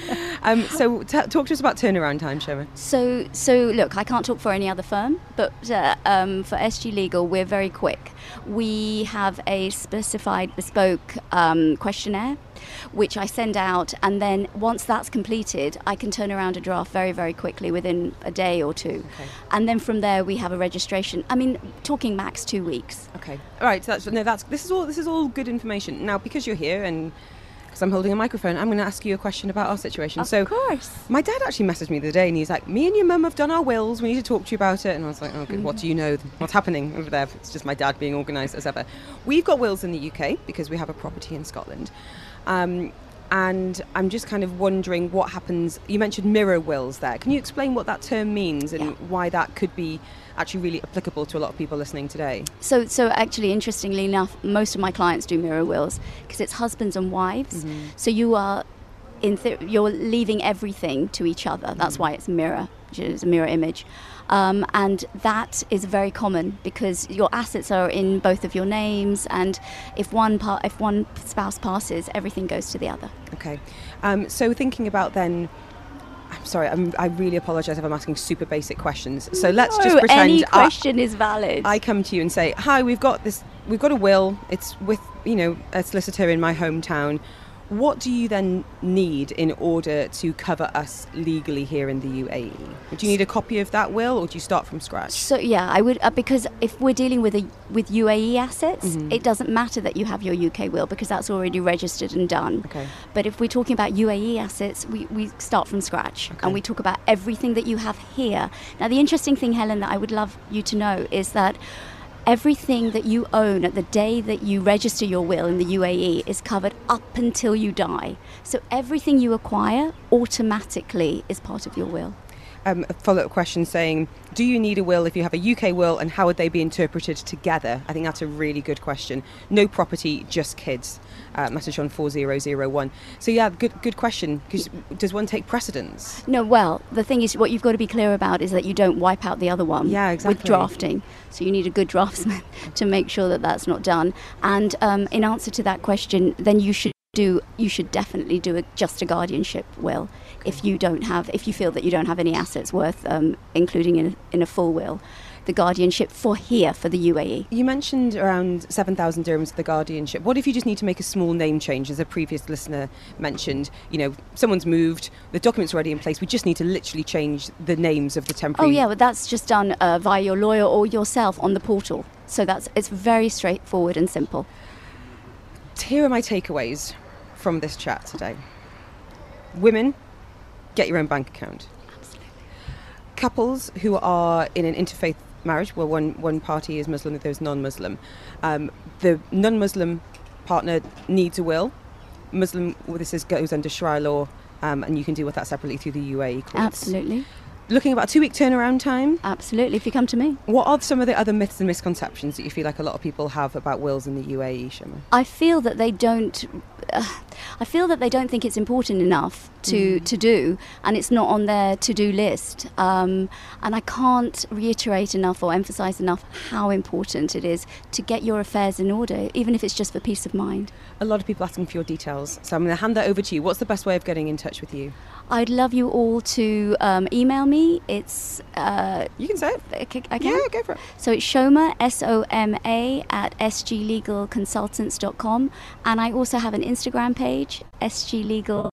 Um, so t- talk to us about turnaround time, Sharon. So, so look, I can't talk for any other firm, but uh, um, for S G Legal, we're very quick. We have a specified bespoke um, questionnaire, which I send out, and then once that's completed, I can turn around a draft very, very quickly within a day or two. Okay. And then from there, we have a registration. I mean, talking max two weeks. Okay. All right. So that's no. That's this is all. This is all good information. Now, because you're here and because I'm holding a microphone, I'm going to ask you a question about our situation. Of so, course. My dad actually messaged me the other day, and he's like, "Me and your mum have done our wills. We need to talk to you about it." And I was like, "Oh, good. Mm. What do you know? What's happening over there?" It's just my dad being organised as ever. We've got wills in the U K because we have a property in Scotland. Um, and I'm just kind of wondering what happens. You mentioned mirror wills there. Can you explain what that term means and yeah. why that could be actually really applicable to a lot of people listening today? So, so actually, interestingly enough, most of my clients do mirror wills because it's husbands and wives. Mm-hmm. So you are in th- you're leaving everything to each other. That's mm-hmm. why it's mirror, which is a mirror image. Um, and that is very common because your assets are in both of your names, and if one part, if one spouse passes, everything goes to the other. Okay. Um, so thinking about then, I'm sorry, I'm, I really apologise if I'm asking super basic questions. So no, let's just pretend any question I, is valid. I come to you and say, "Hi, we've got this. We've got a will. It's with, you know, a solicitor in my hometown." What do you then need in order to cover us legally here in the U A E? Do you need a copy of that will, or do you start from scratch? So yeah, I would uh, because if we're dealing with a with U A E assets, mm-hmm. it doesn't matter that you have your U K will because that's already registered and done. Okay. But if we're talking about U A E assets, we, we start from scratch okay. and we talk about everything that you have here. Now, the interesting thing, Helen, that I would love you to know is that everything that you own at the day that you register your will in the U A E is covered up until you die. So everything you acquire automatically is part of your will. Um, a follow-up question saying, do you need a will if you have a U K will, and how would they be interpreted together? I think that's a really good question. No property, just kids. Uh, message on four zero zero one. So yeah, good good question, because does one take precedence? No, well, the thing is, what you've got to be clear about is that you don't wipe out the other one yeah, exactly. with drafting. So you need a good draftsman to make sure that that's not done. And um, in answer to that question, then you should Do, you should definitely do a, just a guardianship will if you don't have, if you feel that you don't have any assets worth um, including in, in a full will. The guardianship for here, for the U A E. You mentioned around seven thousand dirhams for the guardianship. What if you just need to make a small name change, as a previous listener mentioned? You know, someone's moved, the document's already in place, we just need to literally change the names of the temporary... Oh yeah, well that's just done uh, via your lawyer or yourself on the portal. So that's, it's very straightforward and simple. Here are my takeaways from this chat today. Women, get your own bank account. Absolutely. Couples who are in an interfaith marriage where one, one party is Muslim, the other is non-Muslim. Um, the non-Muslim partner needs a will. Muslim, well, this is, goes under Sharia law, um, and you can deal with that separately through the U A E courts. Absolutely. Looking at about a two-week turnaround time. Absolutely, if you come to me. What are some of the other myths and misconceptions that you feel like a lot of people have about wills in the U A E, Shema? I feel that they don't... Uh, I feel that they don't think it's important enough to, mm. to do, and it's not on their to-do list. Um, and I can't reiterate enough or emphasise enough how important it is to get your affairs in order, even if it's just for peace of mind. A lot of people asking for your details, so I'm going to hand that over to you. What's the best way of getting in touch with you? I'd love you all to um, email me. It's uh, you can say it. I can. Yeah, go for it. So it's Shoma, S O M A, at S G legal consultants dot com, and I also have an Instagram page, S G Legal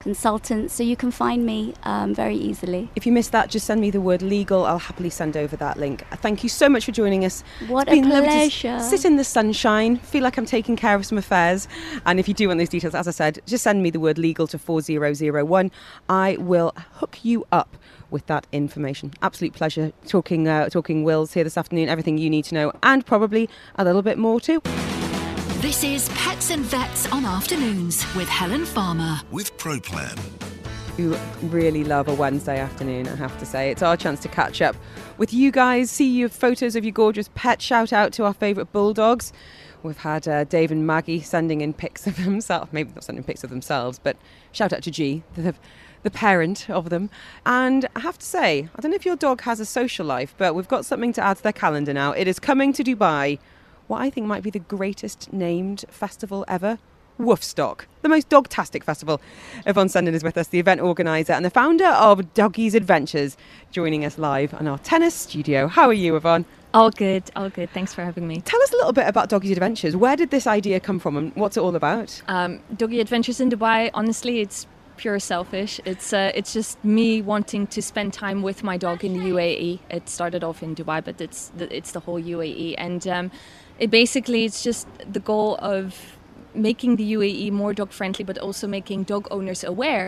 Consultants, so you can find me um, very easily. If you missed that, just send me the word legal. I'll happily send over that link. Thank you so much for joining us. What a pleasure. Sit in the sunshine, feel like I'm taking care of some affairs. And if you do want those details, as I said, just send me the word legal to four zero zero one. I will hook you up with that information. Absolute pleasure talking, uh, talking wills here this afternoon. Everything you need to know, and probably a little bit more too. This is Pets and Vets on Afternoons with Helen Farmer. With ProPlan. We really love a Wednesday afternoon, I have to say. It's our chance to catch up with you guys, see your photos of your gorgeous pets, shout out to our favourite bulldogs. We've had uh, Dave and Maggie sending in pics of themselves, maybe not sending pics of themselves, but shout out to G, the, the parent of them. And I have to say, I don't know if your dog has a social life, but we've got something to add to their calendar now. It is coming to Dubai. What I think might be the greatest named festival ever, Woofstock, the most dogtastic festival. Yvonne Senden is with us, the event organiser and the founder of Doggies Adventures, joining us live on our tennis studio. How are you, Yvonne? All good, all good. Thanks for having me. Tell us a little bit about Doggies Adventures. Where did this idea come from and what's it all about? Um, Doggie Adventures in Dubai, honestly, it's pure selfish. It's uh, it's just me wanting to spend time with my dog in the U A E. It started off in Dubai, but it's the, it's the whole U A E. And... Um, It basically, it's just the goal of making the U A E more dog friendly, but also making dog owners aware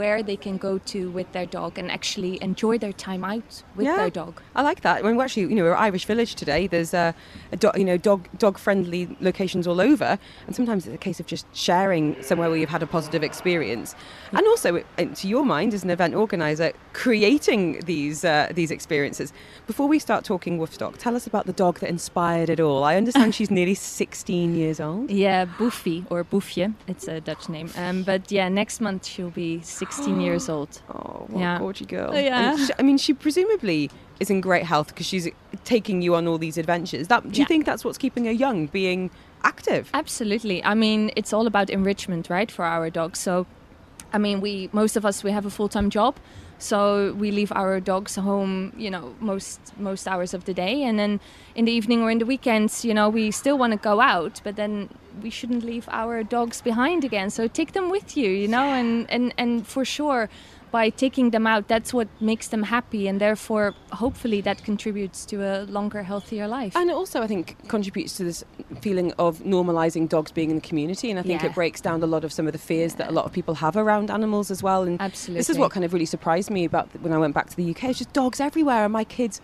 where they can go to with their dog and actually enjoy their time out with yeah, their dog. I like that. I mean, we're actually, you know, we're Irish Village today. There's a, a do, you know, dog dog friendly locations all over, and sometimes it's a case of just sharing somewhere where you've had a positive experience. And also, to your mind as an event organizer, creating these uh, these experiences. Before we start talking Woofstock, tell us about the dog that inspired it all. I understand she's nearly sixteen years old. Yeah, Boefie, or Boefje. It's a Dutch name. Um, but yeah, next month she'll be sixteen years old. Oh, what yeah. a gorgeous girl. Yeah. She, I mean, she presumably is in great health because she's taking you on all these adventures. That, do yeah. you think that's what's keeping her young, being active? Absolutely. I mean, it's all about enrichment, right, for our dogs. So, I mean, we most of us, we have a full-time job. So we leave our dogs home, you know, most most hours of the day. And then in the evening or in the weekends, you know, we still want to go out, but then we shouldn't leave our dogs behind again. So take them with you, you know, and, and, and for sure, by taking them out, that's what makes them happy, and therefore hopefully that contributes to a longer, healthier life. And it also, I think, contributes to this feeling of normalizing dogs being in the community, and I think yeah. it breaks down a lot of some of the fears yeah. that a lot of people have around animals as well. And Absolutely. This is what kind of really surprised me about when I went back to the U K. It's just dogs everywhere, and my kids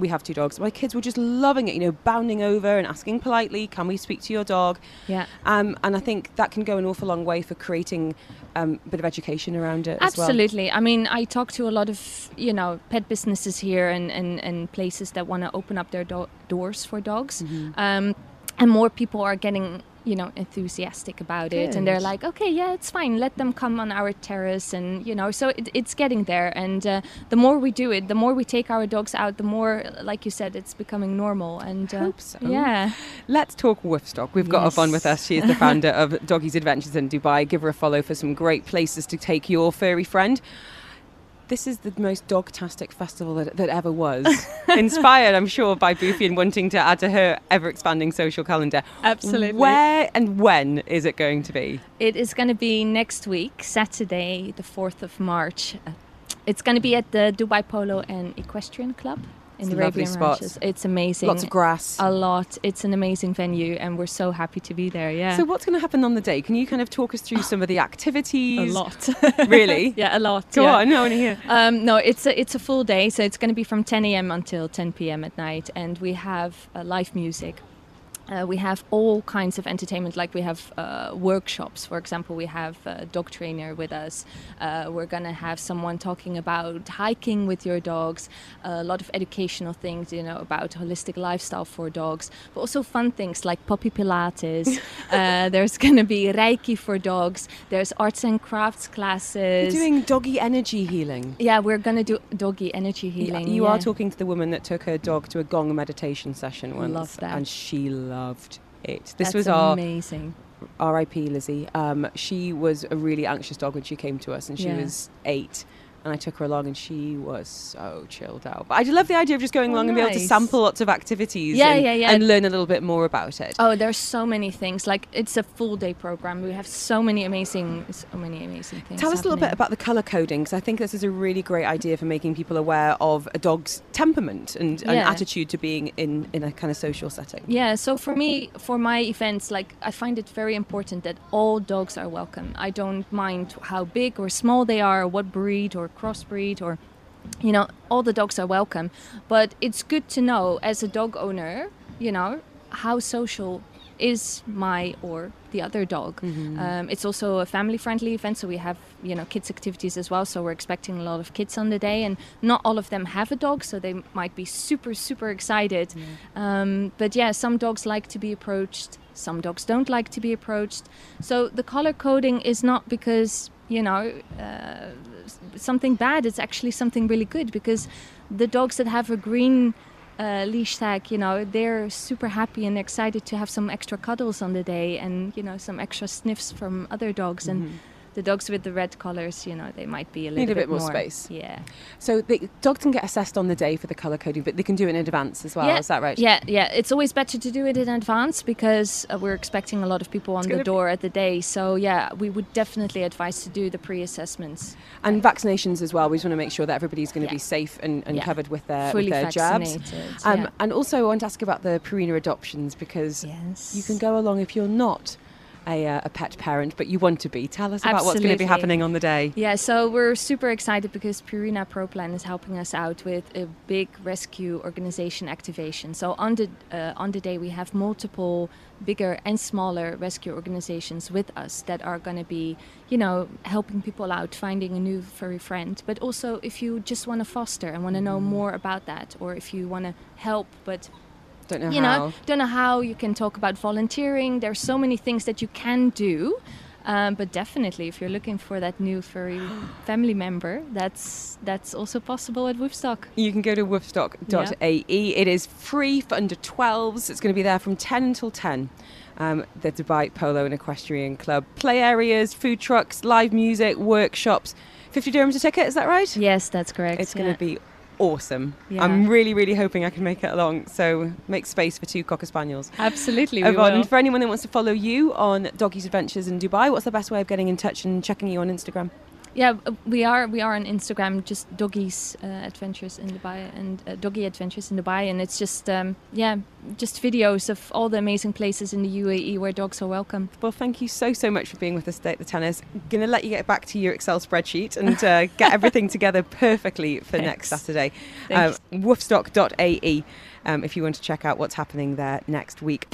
we have two dogs. My kids were just loving it, you know, bounding over and asking politely, can we speak to your dog? Yeah. Um, and I think that can go an awful long way for creating um, a bit of education around it. Absolutely. As well. I mean, I talk to a lot of, you know, pet businesses here and, and, and places that want to open up their do- doors for dogs. Mm-hmm. Um, and more people are getting, you know, enthusiastic about Good. It, and they're like, okay, yeah, it's fine, let them come on our terrace. And you know, so it, it's getting there. And uh, the more we do it, the more we take our dogs out, the more, like you said, it's becoming normal. And uh, I hope so. Yeah, let's talk Woofstock. We've got yes. Yvonne with us. She is the founder of Doggies Adventures in Dubai. Give her a follow for some great places to take your furry friend. This is the most dogtastic festival that, that ever was. Inspired, I'm sure, by Boefie and wanting to add to her ever-expanding social calendar. Absolutely. Where and when is it going to be? It is going to be next week, Saturday, the fourth of March. It's going to be at the Dubai Polo and Equestrian Club. In the lovely spot. It's amazing. Lots of grass. A lot. It's an amazing venue, and we're so happy to be there. Yeah. So what's going to happen on the day? Can you kind of talk us through some of the activities? A lot. Really? Yeah, a lot. Go yeah. on, I want to hear. Um, no, it's a, it's a full day. So it's going to be from ten a.m. until ten p.m. at night, and we have uh, live music. Uh, we have all kinds of entertainment, like we have uh, workshops. For example, we have a dog trainer with us. Uh, we're going to have someone talking about hiking with your dogs, a lot of educational things, you know, about holistic lifestyle for dogs, but also fun things like puppy pilates. uh, there's going to be Reiki for dogs. There's arts and crafts classes. You're doing doggy energy healing. Yeah, we're going to do doggy energy healing. Yeah, you yeah. are talking to the woman that took her dog to a gong meditation session once. Love that. And she loved Loved it. This That's was our amazing. R I P Lizzie. Um, she was a really anxious dog when she came to us, and she yeah. was eight. And I took her along, and she was so chilled out. But I love the idea of just going oh, along nice. And being able to sample lots of activities yeah, and, yeah, yeah. and learn a little bit more about it. Oh, there's so many things. Like, it's a full day program. We have so many amazing, so many amazing things. Tell us happening. a little bit about the color coding, because I think this is a really great idea for making people aware of a dog's temperament and yeah. an attitude to being in in a kind of social setting. Yeah. So for me, for my events, like, I find it very important that all dogs are welcome. I don't mind how big or small they are, or what breed or crossbreed, or, you know, all the dogs are welcome. But it's good to know, as a dog owner, you know, how social is my or the other dog. Mm-hmm. Um, it's also a family-friendly event, so we have, you know, kids activities as well. So we're expecting a lot of kids on the day, and not all of them have a dog, so they might be super, super excited. Mm-hmm. Um, but yeah, some dogs like to be approached, some dogs don't like to be approached. So the color coding is not because, you know, uh, something bad. It's actually something really good, because the dogs that have a green uh, leash tag, you know, they're super happy and excited to have some extra cuddles on the day, and, you know, some extra sniffs from other dogs. Mm-hmm. And the dogs with the red collars, you know, they might be a little Need a bit, bit more, more space. Yeah. So the dogs can get assessed on the day for the color coding, but they can do it in advance as well. Yeah. Is that right? Yeah, yeah. It's always better to do it in advance, because uh, we're expecting a lot of people on the door at the day. So yeah, we would definitely advise to do the pre-assessments and right. vaccinations as well. We just want to make sure that everybody's going to yeah. be safe and, and yeah. covered with their fully with their vaccinated jabs. Um, yeah. And also, I want to ask about the Purina adoptions, because yes. you can go along if you're not A, uh, a pet parent, but you want to be. Tell us about Absolutely. What's going to be happening on the day. Yeah, so we're super excited, because Purina Pro Plan is helping us out with a big rescue organization activation. So on the uh, on the day, we have multiple bigger and smaller rescue organizations with us that are going to be, you know, helping people out, finding a new furry friend. But also, if you just want to foster and want to know more about that, or if you want to help but Don't know you how. know, don't know how, you can talk about volunteering. There's so many things that you can do, um, but definitely if you're looking for that new furry family member, that's that's also possible at Woofstock. You can go to woofstock dot a e. Yeah. It is free for under twelves. It's going to be there from ten until ten. Um, the Dubai Polo and Equestrian Club. Play areas, food trucks, live music, workshops. fifty dirhams a ticket, is that right? Yes, that's correct. It's yeah. going to be awesome. Yeah. I'm really, really hoping I can make it along. So make space for two Cocker Spaniels. Absolutely, we Yvonne, will. For anyone that wants to follow you on Doggies Adventures in Dubai, what's the best way of getting in touch and checking you on Instagram? Yeah, we are we are on Instagram, just Doggies uh, Adventures in Dubai and uh, Doggie Adventures in Dubai, and it's just um, yeah, just videos of all the amazing places in the U A E where dogs are welcome. Well, thank you so so much for being with us today at the tennis. I'm gonna let you get back to your Excel spreadsheet and uh, get everything together perfectly for Thanks. next Saturday. Um, woofstock dot A E um, if you want to check out what's happening there next week.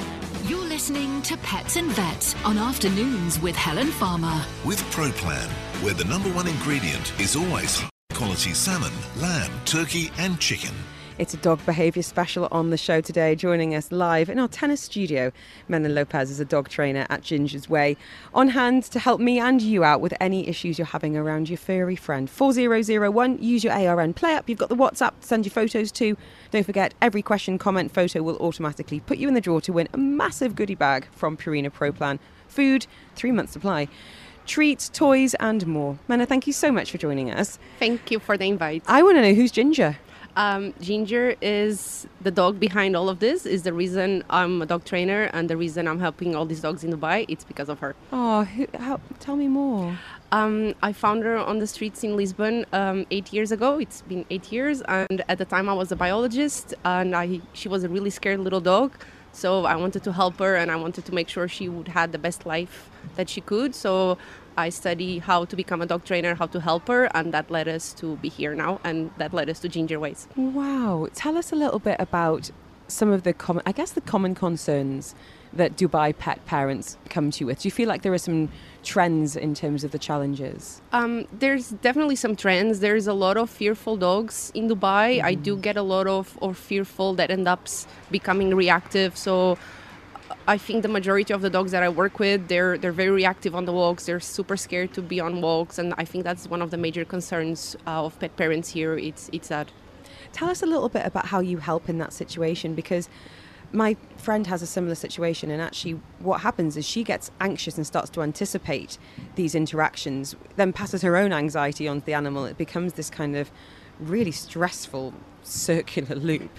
You're listening to Pets and Vets on Afternoons with Helen Farmer with Pro Plan, where the number one ingredient is always high-quality salmon, lamb, turkey and chicken. It's a dog behaviour special on the show today. Joining us live in our tennis studio, Mena Lopez is a dog trainer at Ginger's Way, on hand to help me and you out with any issues you're having around your furry friend. four zero zero one, use your A R N play up. You've got the WhatsApp to send your photos to. Don't forget, every question, comment, photo will automatically put you in the draw to win a massive goodie bag from Purina Pro Plan. Food, three months supply. Treats, toys and more. Mena, thank you so much for joining us. Thank you for the invite. I want to know, who's Ginger? Um, Ginger is the dog behind all of this, is the reason I'm a dog trainer, and the reason I'm helping all these dogs in Dubai, it's because of her. Oh, who, how, tell me more. Um, I found her on the streets in Lisbon um, eight years ago. It's been eight years, and at the time I was a biologist, and I, she was a really scared little dog. So I wanted to help her, and I wanted to make sure she would have the best life that she could. So I studied how to become a dog trainer, how to help her, and that led us to be here now, and that led us to Ginger Ways. Wow. Tell us a little bit about some of the common, I guess the common concerns that Dubai pet parents come to you with. Do you feel like there are some trends in terms of the challenges? Um, there's definitely some trends. There's a lot of fearful dogs in Dubai. Mm. I do get a lot of or fearful that end up becoming reactive. So I think the majority of the dogs that I work with, they're they're very reactive on the walks. They're super scared to be on walks. And I think that's one of the major concerns uh, of pet parents here. It's, it's that. Tell us a little bit about how you help in that situation, because my friend has a similar situation, and actually what happens is she gets anxious and starts to anticipate these interactions, then passes her own anxiety onto the animal. It becomes this kind of really stressful circular loop.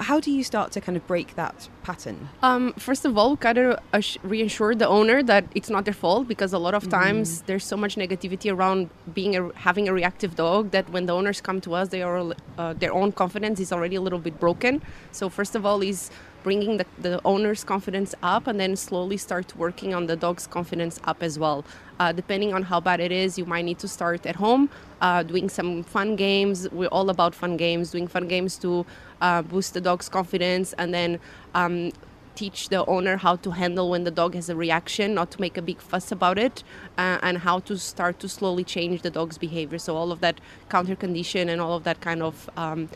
How do you start to kind of break that pattern? Um, first of all, kind of reassure the owner that it's not their fault, because a lot of times mm. there's so much negativity around being a, having a reactive dog that when the owners come to us, they are uh, their own confidence is already a little bit broken. So first of all is bringing the, the owner's confidence up, and then slowly start working on the dog's confidence up as well. Uh, depending on how bad it is, you might need to start at home, uh, doing some fun games. We're all about fun games, doing fun games to uh, boost the dog's confidence, and then um, teach the owner how to handle when the dog has a reaction, not to make a big fuss about it, uh, and how to start to slowly change the dog's behavior. So all of that counter condition and all of that kind of um,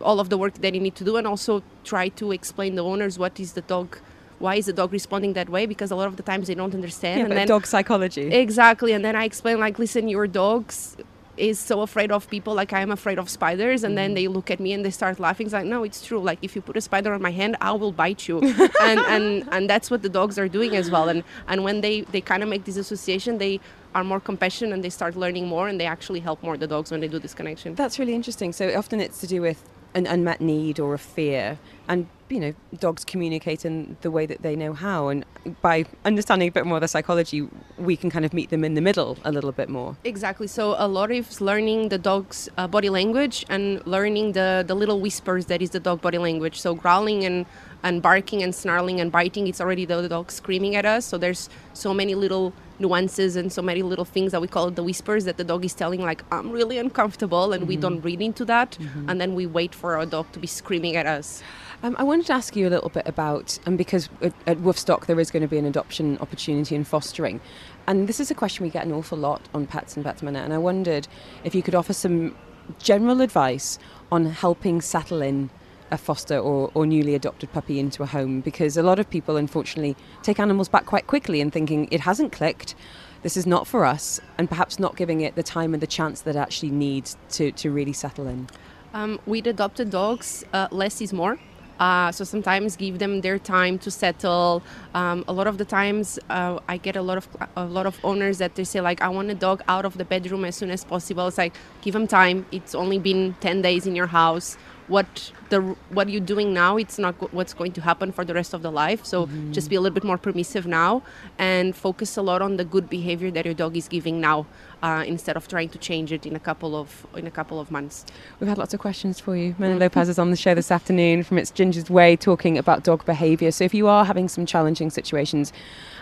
all of the work that you need to do, and also try to explain the owners what is the dog, why is the dog responding that way, because a lot of the times they don't understand. Yeah, and then dog psychology. Exactly. And then I explain, like, listen, your dog's is so afraid of people, like I am afraid of spiders, and mm. then they look at me and they start laughing. It's like, no, it's true. Like, if you put a spider on my hand, I will bite you. and, and and that's what the dogs are doing as well. And and when they they kind of make this association, they are more compassionate, and they start learning more, and they actually help more the dogs when they do this connection. That's really interesting. So often it's to do with an unmet need or a fear, and you know, dogs communicate in the way that they know how, and by understanding a bit more of the psychology, we can kind of meet them in the middle a little bit more. Exactly. So a lot is learning the dog's uh, body language, and learning the the little whispers that is the dog body language. So growling and and barking and snarling and biting, it's already the, the dog screaming at us. So there's so many little nuances and so many little things that we call the whispers that the dog is telling, like, I'm really uncomfortable, and mm-hmm. we don't read into that, mm-hmm. and then we wait for our dog to be screaming at us. Um, I wanted to ask you a little bit about, and because at, at Woofstock there is going to be an adoption opportunity and fostering, and this is a question we get an awful lot on Pets and Vets Minute, and I wondered if you could offer some general advice on helping settle in a foster or, or newly adopted puppy into a home, because a lot of people unfortunately take animals back quite quickly and thinking it hasn't clicked, this is not for us, and perhaps not giving it the time and the chance that it actually needs to, to really settle in. Um, with adopted dogs, uh, less is more. Uh, so sometimes give them their time to settle. Um, a lot of the times uh, I get a lot of a lot of owners that they say, like, I want a dog out of the bedroom as soon as possible. It's like, give them time. It's only been ten days in your house. what the what you're doing now, it's not go- what's going to happen for the rest of the life. So mm-hmm. just be a little bit more permissive now and focus a lot on the good behavior that your dog is giving now, uh, instead of trying to change it in a couple of in a couple of months. We've had lots of questions for you. Mena Lopez is on the show this afternoon from It's Ginger's Way, talking about dog behavior. So if you are having some challenging situations,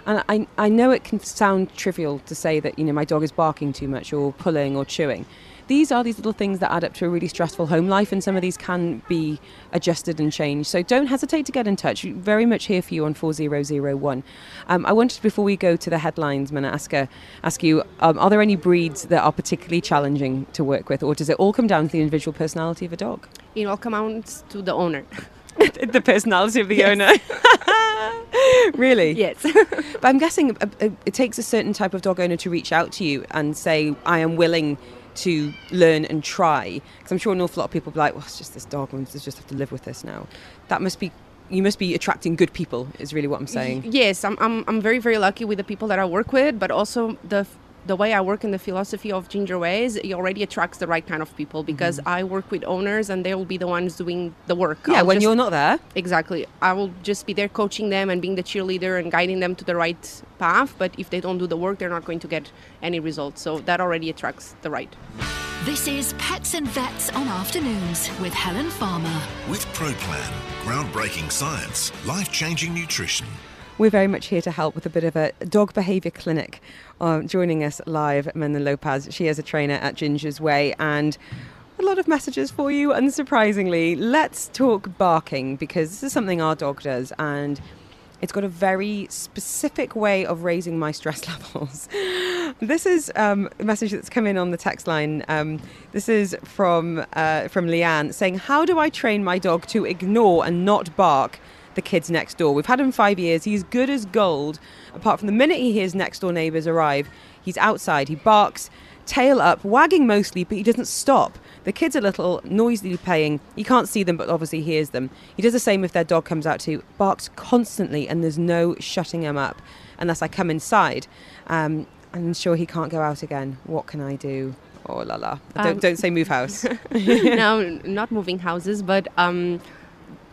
and I I know it can sound trivial to say that, you know, my dog is barking too much or pulling or chewing. These are these little things that add up to a really stressful home life, and some of these can be adjusted and changed. So don't hesitate to get in touch. We're very much here for you on four zero zero one. Um, I wanted, before we go to the headlines, Mena, ask, uh, ask you, um, are there any breeds that are particularly challenging to work with, or does it all come down to the individual personality of a dog? It all comes down to the owner. The personality of the yes. owner. Really? Yes. But I'm guessing it takes a certain type of dog owner to reach out to you and say, I am willing to learn and try, because I'm sure an awful lot of people will be like, well, it's just this dog, and just have to live with this now. That must be, you must be attracting good people, is really what I'm saying. Yes, I'm I'm, I'm very, very lucky with the people that I work with, but also the the way I work and the philosophy of Ginger Ways, it already attracts the right kind of people, because mm-hmm. I work with owners and they will be the ones doing the work. Yeah, I'll when just, you're not there. Exactly. I will just be there coaching them and being the cheerleader and guiding them to the right path. But if they don't do the work, they're not going to get any results. So that already attracts the right. This is Pets and Vets on Afternoons with Helen Farmer. With Pro Plan, groundbreaking science, life-changing nutrition. We're very much here to help with a bit of a dog behaviour clinic. Um, joining us live, Mena Lopez. She is a trainer at Ginger's Way, and a lot of messages for you, unsurprisingly. Let's talk barking, because this is something our dog does, and it's got a very specific way of raising my stress levels. This is um, a message that's come in on the text line. Um, this is from uh, from Leanne, saying, how do I train my dog to ignore and not bark the kids next door? We've had him five years, he's good as gold, apart from the minute he hears next door neighbors arrive, he's outside, he barks, tail up, wagging mostly, but he doesn't stop. The kids are little, noisily playing, you can't see them but obviously hears them. He does the same if their dog comes out too, barks constantly, and there's no shutting him up unless I come inside. um I'm sure he can't go out again. What can I do? Oh la la. um, don't, don't say move house. No, not moving houses, but um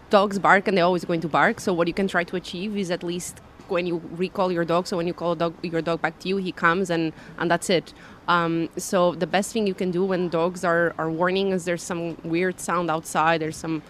dogs bark and they're always going to bark. So what you can try to achieve is, at least when you recall your dog, so when you call a dog, your dog back to you, he comes and, and that's it. Um, so the best thing you can do when dogs are, are warning is there's some weird sound outside, there's some...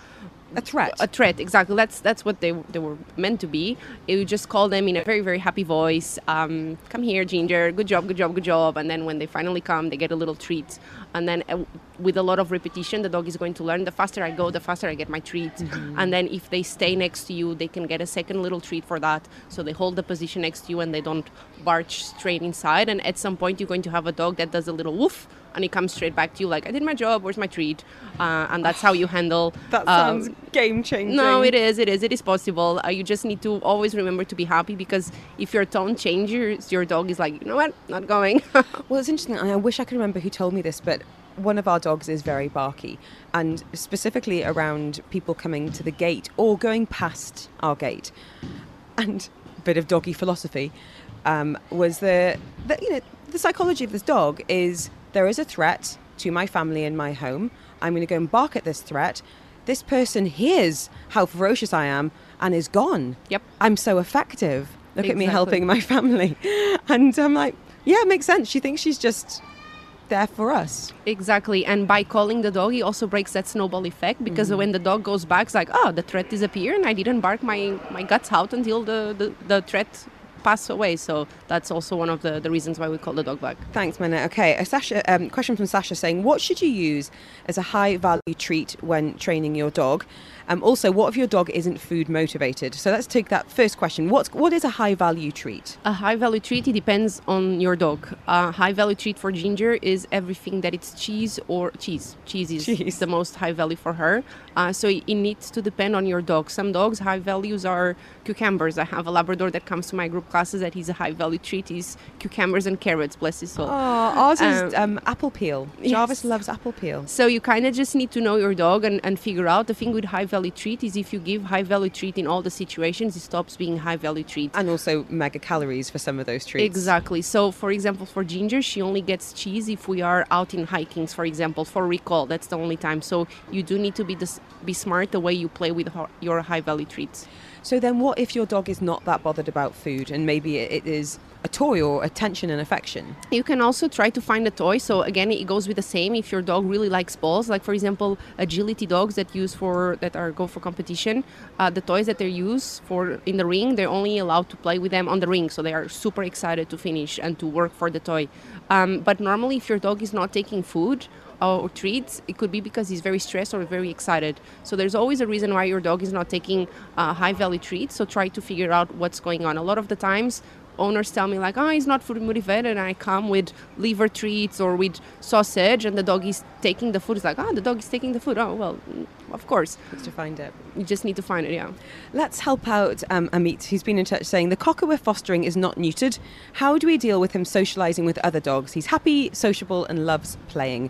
A threat. A threat, exactly. That's that's what they they were meant to be. You just call them in a very, very happy voice. Um, come here, Ginger. Good job, good job, good job. And then when they finally come, they get a little treat. And then uh, with a lot of repetition, the dog is going to learn. The faster I go, the faster I get my treat. Mm-hmm. And then if they stay next to you, they can get a second little treat for that. So they hold the position next to you and they don't barge straight inside. And at some point, you're going to have a dog that does a little woof, and it comes straight back to you like, I did my job, where's my treat? Uh, and that's how you handle... That um, sounds game-changing. No, it is, it is, it is possible. Uh, you just need to always remember to be happy, because if your tone changes, your dog is like, you know what, not going. Well, it's interesting, and I wish I could remember who told me this, but one of our dogs is very barky, and specifically around people coming to the gate or going past our gate. And a bit of doggy philosophy um, was the, the, you know, the psychology of this dog is... There is a threat to my family and my home. I'm going to go and bark at this threat. This person hears how ferocious I am and is gone. Yep. I'm so effective. Look exactly. at me helping my family. And I'm like, yeah, it makes sense. She thinks she's just there for us. Exactly. And by calling the dog, he also breaks that snowball effect, because mm-hmm. when the dog goes back, it's like, oh, the threat disappeared and I didn't bark my, my guts out until the, the, the threat pass away. So that's also one of the, the reasons why we call the dog back. Thanks, Mena. Okay, a Sasha, um, question from Sasha saying, what should you use as a high value treat when training your dog? Um, also, what if your dog isn't food motivated? So let's take that first question. What's, what is a high value treat? A high value treat, it depends on your dog. A uh, high value treat for Ginger is everything that it's cheese or cheese. Cheese is cheese. The most high value for her. Uh, so it, it needs to depend on your dog. Some dogs' high values are cucumbers. I have a Labrador that comes to my group class classes that he's a high-value treat is cucumbers and carrots, bless his soul. Oh, ours um, is um, apple peel. Jarvis yes. loves apple peel. So you kind of just need to know your dog and, and figure out. The thing with high-value treat is if you give high-value treat in all the situations, it stops being high-value treat. And also mega calories for some of those treats. Exactly. So, for example, for Ginger, she only gets cheese if we are out in hikings, for example, for recall. That's the only time. So you do need to be dis- be smart the way you play with ho- your high-value treats. So then what if your dog is not that bothered about food and maybe it is a toy or attention and affection? You can also try to find a toy. So again, it goes with the same. If your dog really likes balls, like for example, agility dogs that use for that are go for competition, uh, the toys that they use for in the ring, they're only allowed to play with them on the ring. So they are super excited to finish and to work for the toy. Um, but normally if your dog is not taking food, or treats, it could be because he's very stressed or very excited. So there's always a reason why your dog is not taking uh, high-value treats. So try to figure out what's going on. A lot of the times, owners tell me like, oh, he's not food motivated, and I come with liver treats or with sausage, and the dog is taking the food. It's like, oh, the dog is taking the food. Oh, well, of course. Just to find it. You just need to find it, yeah. Let's help out um, Amit, who's been in touch saying, the cocker we're fostering is not neutered. How do we deal with him socialising with other dogs? He's happy, sociable, and loves playing.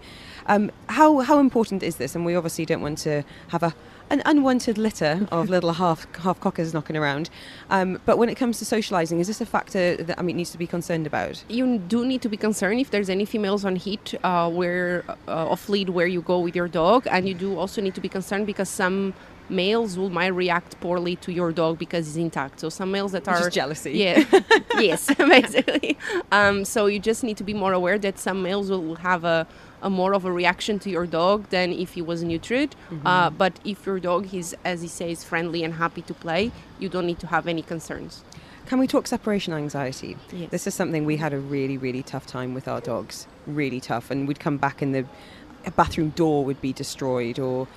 Um, how how important is this? And we obviously don't want to have a an unwanted litter of little half half cockers knocking around. Um, but when it comes to socialising, is this a factor that I mean needs to be concerned about? You do need to be concerned if there's any females on heat uh, where uh, off lead where you go with your dog, and you do also need to be concerned because some males will might react poorly to your dog because it's intact. So some males that are just jealousy. Yeah. Yes, basically. Um, so you just need to be more aware that some males will have a, a more of a reaction to your dog than if he was neutered. Mm-hmm. Uh, but if your dog is, as he says, friendly and happy to play, you don't need to have any concerns. Can we talk separation anxiety? Yes. This is something we had a really, really tough time with our dogs. Really tough. And we'd come back and the bathroom door would be destroyed or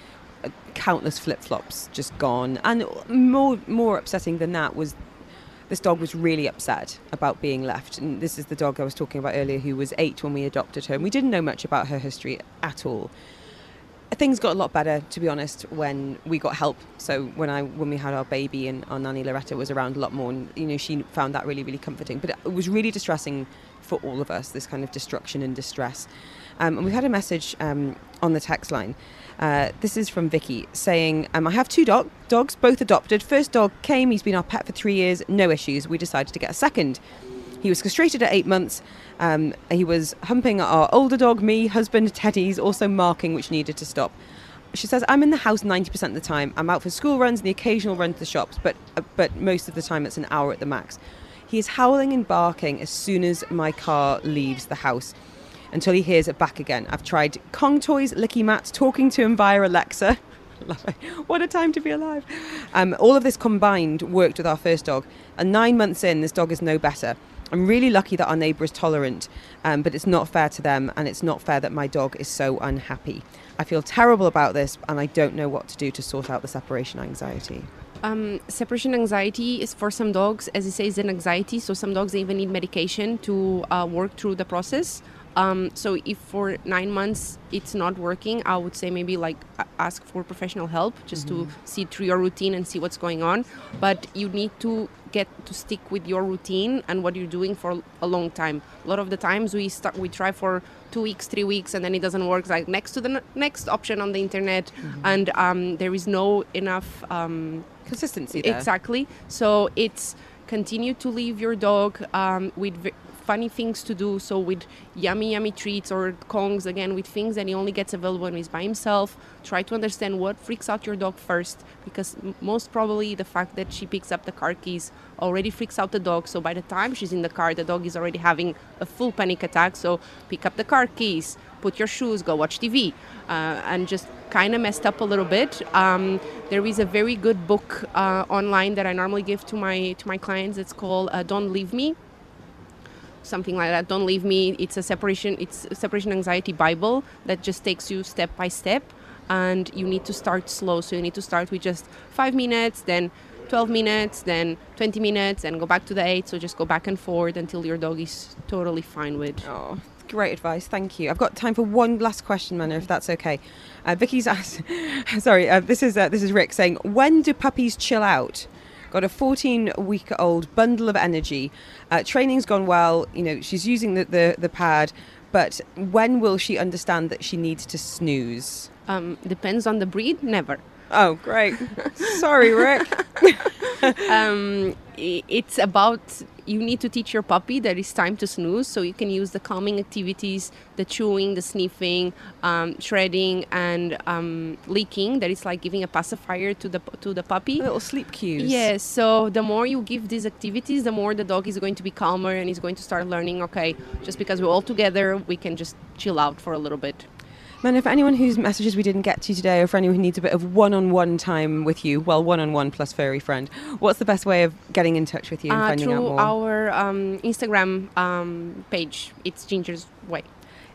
countless flip-flops just gone. And more more upsetting than that was this dog was really upset about being left, and this is the dog I was talking about earlier who was eight when we adopted her, and we didn't know much about her history at all. Things got a lot better, to be honest, when we got help. So when I when we had our baby and our nanny Loretta was around a lot more, and you know, she found that really, really comforting. But it was really distressing for all of us, this kind of destruction and distress. Um, and we had a message um, on the text line. Uh, this is from Vicky saying, um, I have two dog- dogs, both adopted. First dog came, he's been our pet for three years, no issues. We decided to get a second. He was castrated at eight months. Um, he was humping our older dog, me, husband, Teddy's, also marking, which needed to stop. She says, I'm in the house ninety percent of the time. I'm out for school runs and the occasional run to the shops, but uh, but most of the time it's an hour at the max. He is howling and barking as soon as my car leaves the house, until he hears it back again. I've tried Kong toys, licky mats, talking to him via Alexa. Love it. What a time to be alive. Um, all of this combined worked with our first dog. And nine months in, this dog is no better. I'm really lucky that our neighbour is tolerant, um, but it's not fair to them, and it's not fair that my dog is so unhappy. I feel terrible about this, and I don't know what to do to sort out the separation anxiety. Um, separation anxiety is for some dogs, as it says, an anxiety. So some dogs even need medication to uh, work through the process. Um, so if for nine months it's not working, I would say maybe like ask for professional help just mm-hmm. to see through your routine and see what's going on. But you need to get to stick with your routine and what you're doing for a long time. A lot of the times we start, we try for two weeks, three weeks, and then it doesn't work. It's like next to the n- next option on the internet, mm-hmm. and um, there is no enough um, consistency there. Exactly. So it's continue to leave your dog um, with. V- funny things to do, so with yummy yummy treats or Kongs, again with things that he only gets available when he's by himself. Try to understand what freaks out your dog first, because m- most probably the fact that she picks up the car keys already freaks out the dog. So by the time she's in the car, the dog is already having a full panic attack. So pick up the car keys, put your shoes, go watch T V, uh, and just kind of messed up a little bit. Um, there is a very good book uh, online that I normally give to my to my clients. It's called uh, Don't Leave Me, something like that. Don't Leave Me. It's a separation, it's a separation anxiety Bible that just takes you step by step, and you need to start slow. So you need to start with just five minutes, then twelve minutes, then twenty minutes, and go back to the eight. So just go back and forth until your dog is totally fine with. Oh, great advice. Thank you. I've got time for one last question, Mena, if that's okay. Uh, Vicky's asked, sorry, uh, this is, uh, this is Rick saying, when do puppies chill out? got a fourteen-week-old bundle of energy. Uh, training's gone well. You know, she's using the, the, the pad. But when will she understand that she needs to snooze? Um, depends on the breed. Never. Oh, great. Sorry, Rick. um, it's about... You need to teach your puppy that it's time to snooze, so you can use the calming activities, the chewing, the sniffing, um, shredding, and um, licking. That is like giving a pacifier to the to the puppy. Little sleep cues. Yes. Yeah, so the more you give these activities, the more the dog is going to be calmer and is going to start learning. Okay, just because we're all together, we can just chill out for a little bit. Mena, for anyone whose messages we didn't get to today, or for anyone who needs a bit of one-on-one time with you, well, one-on-one plus furry friend, what's the best way of getting in touch with you and uh, finding out more? Through our um, Instagram um, page. It's Ginger's Way.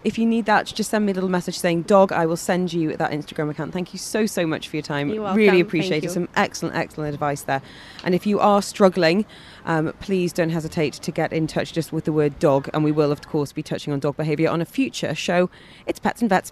If you need that, just send me a little message saying, dog, I will send you that Instagram account. Thank you so, so much for your time. You're welcome. Really appreciate it. Some excellent, excellent advice there. And if you are struggling, um, please don't hesitate to get in touch just with the word dog. And we will, of course, be touching on dog behaviour on a future show. It's Pets and Vets.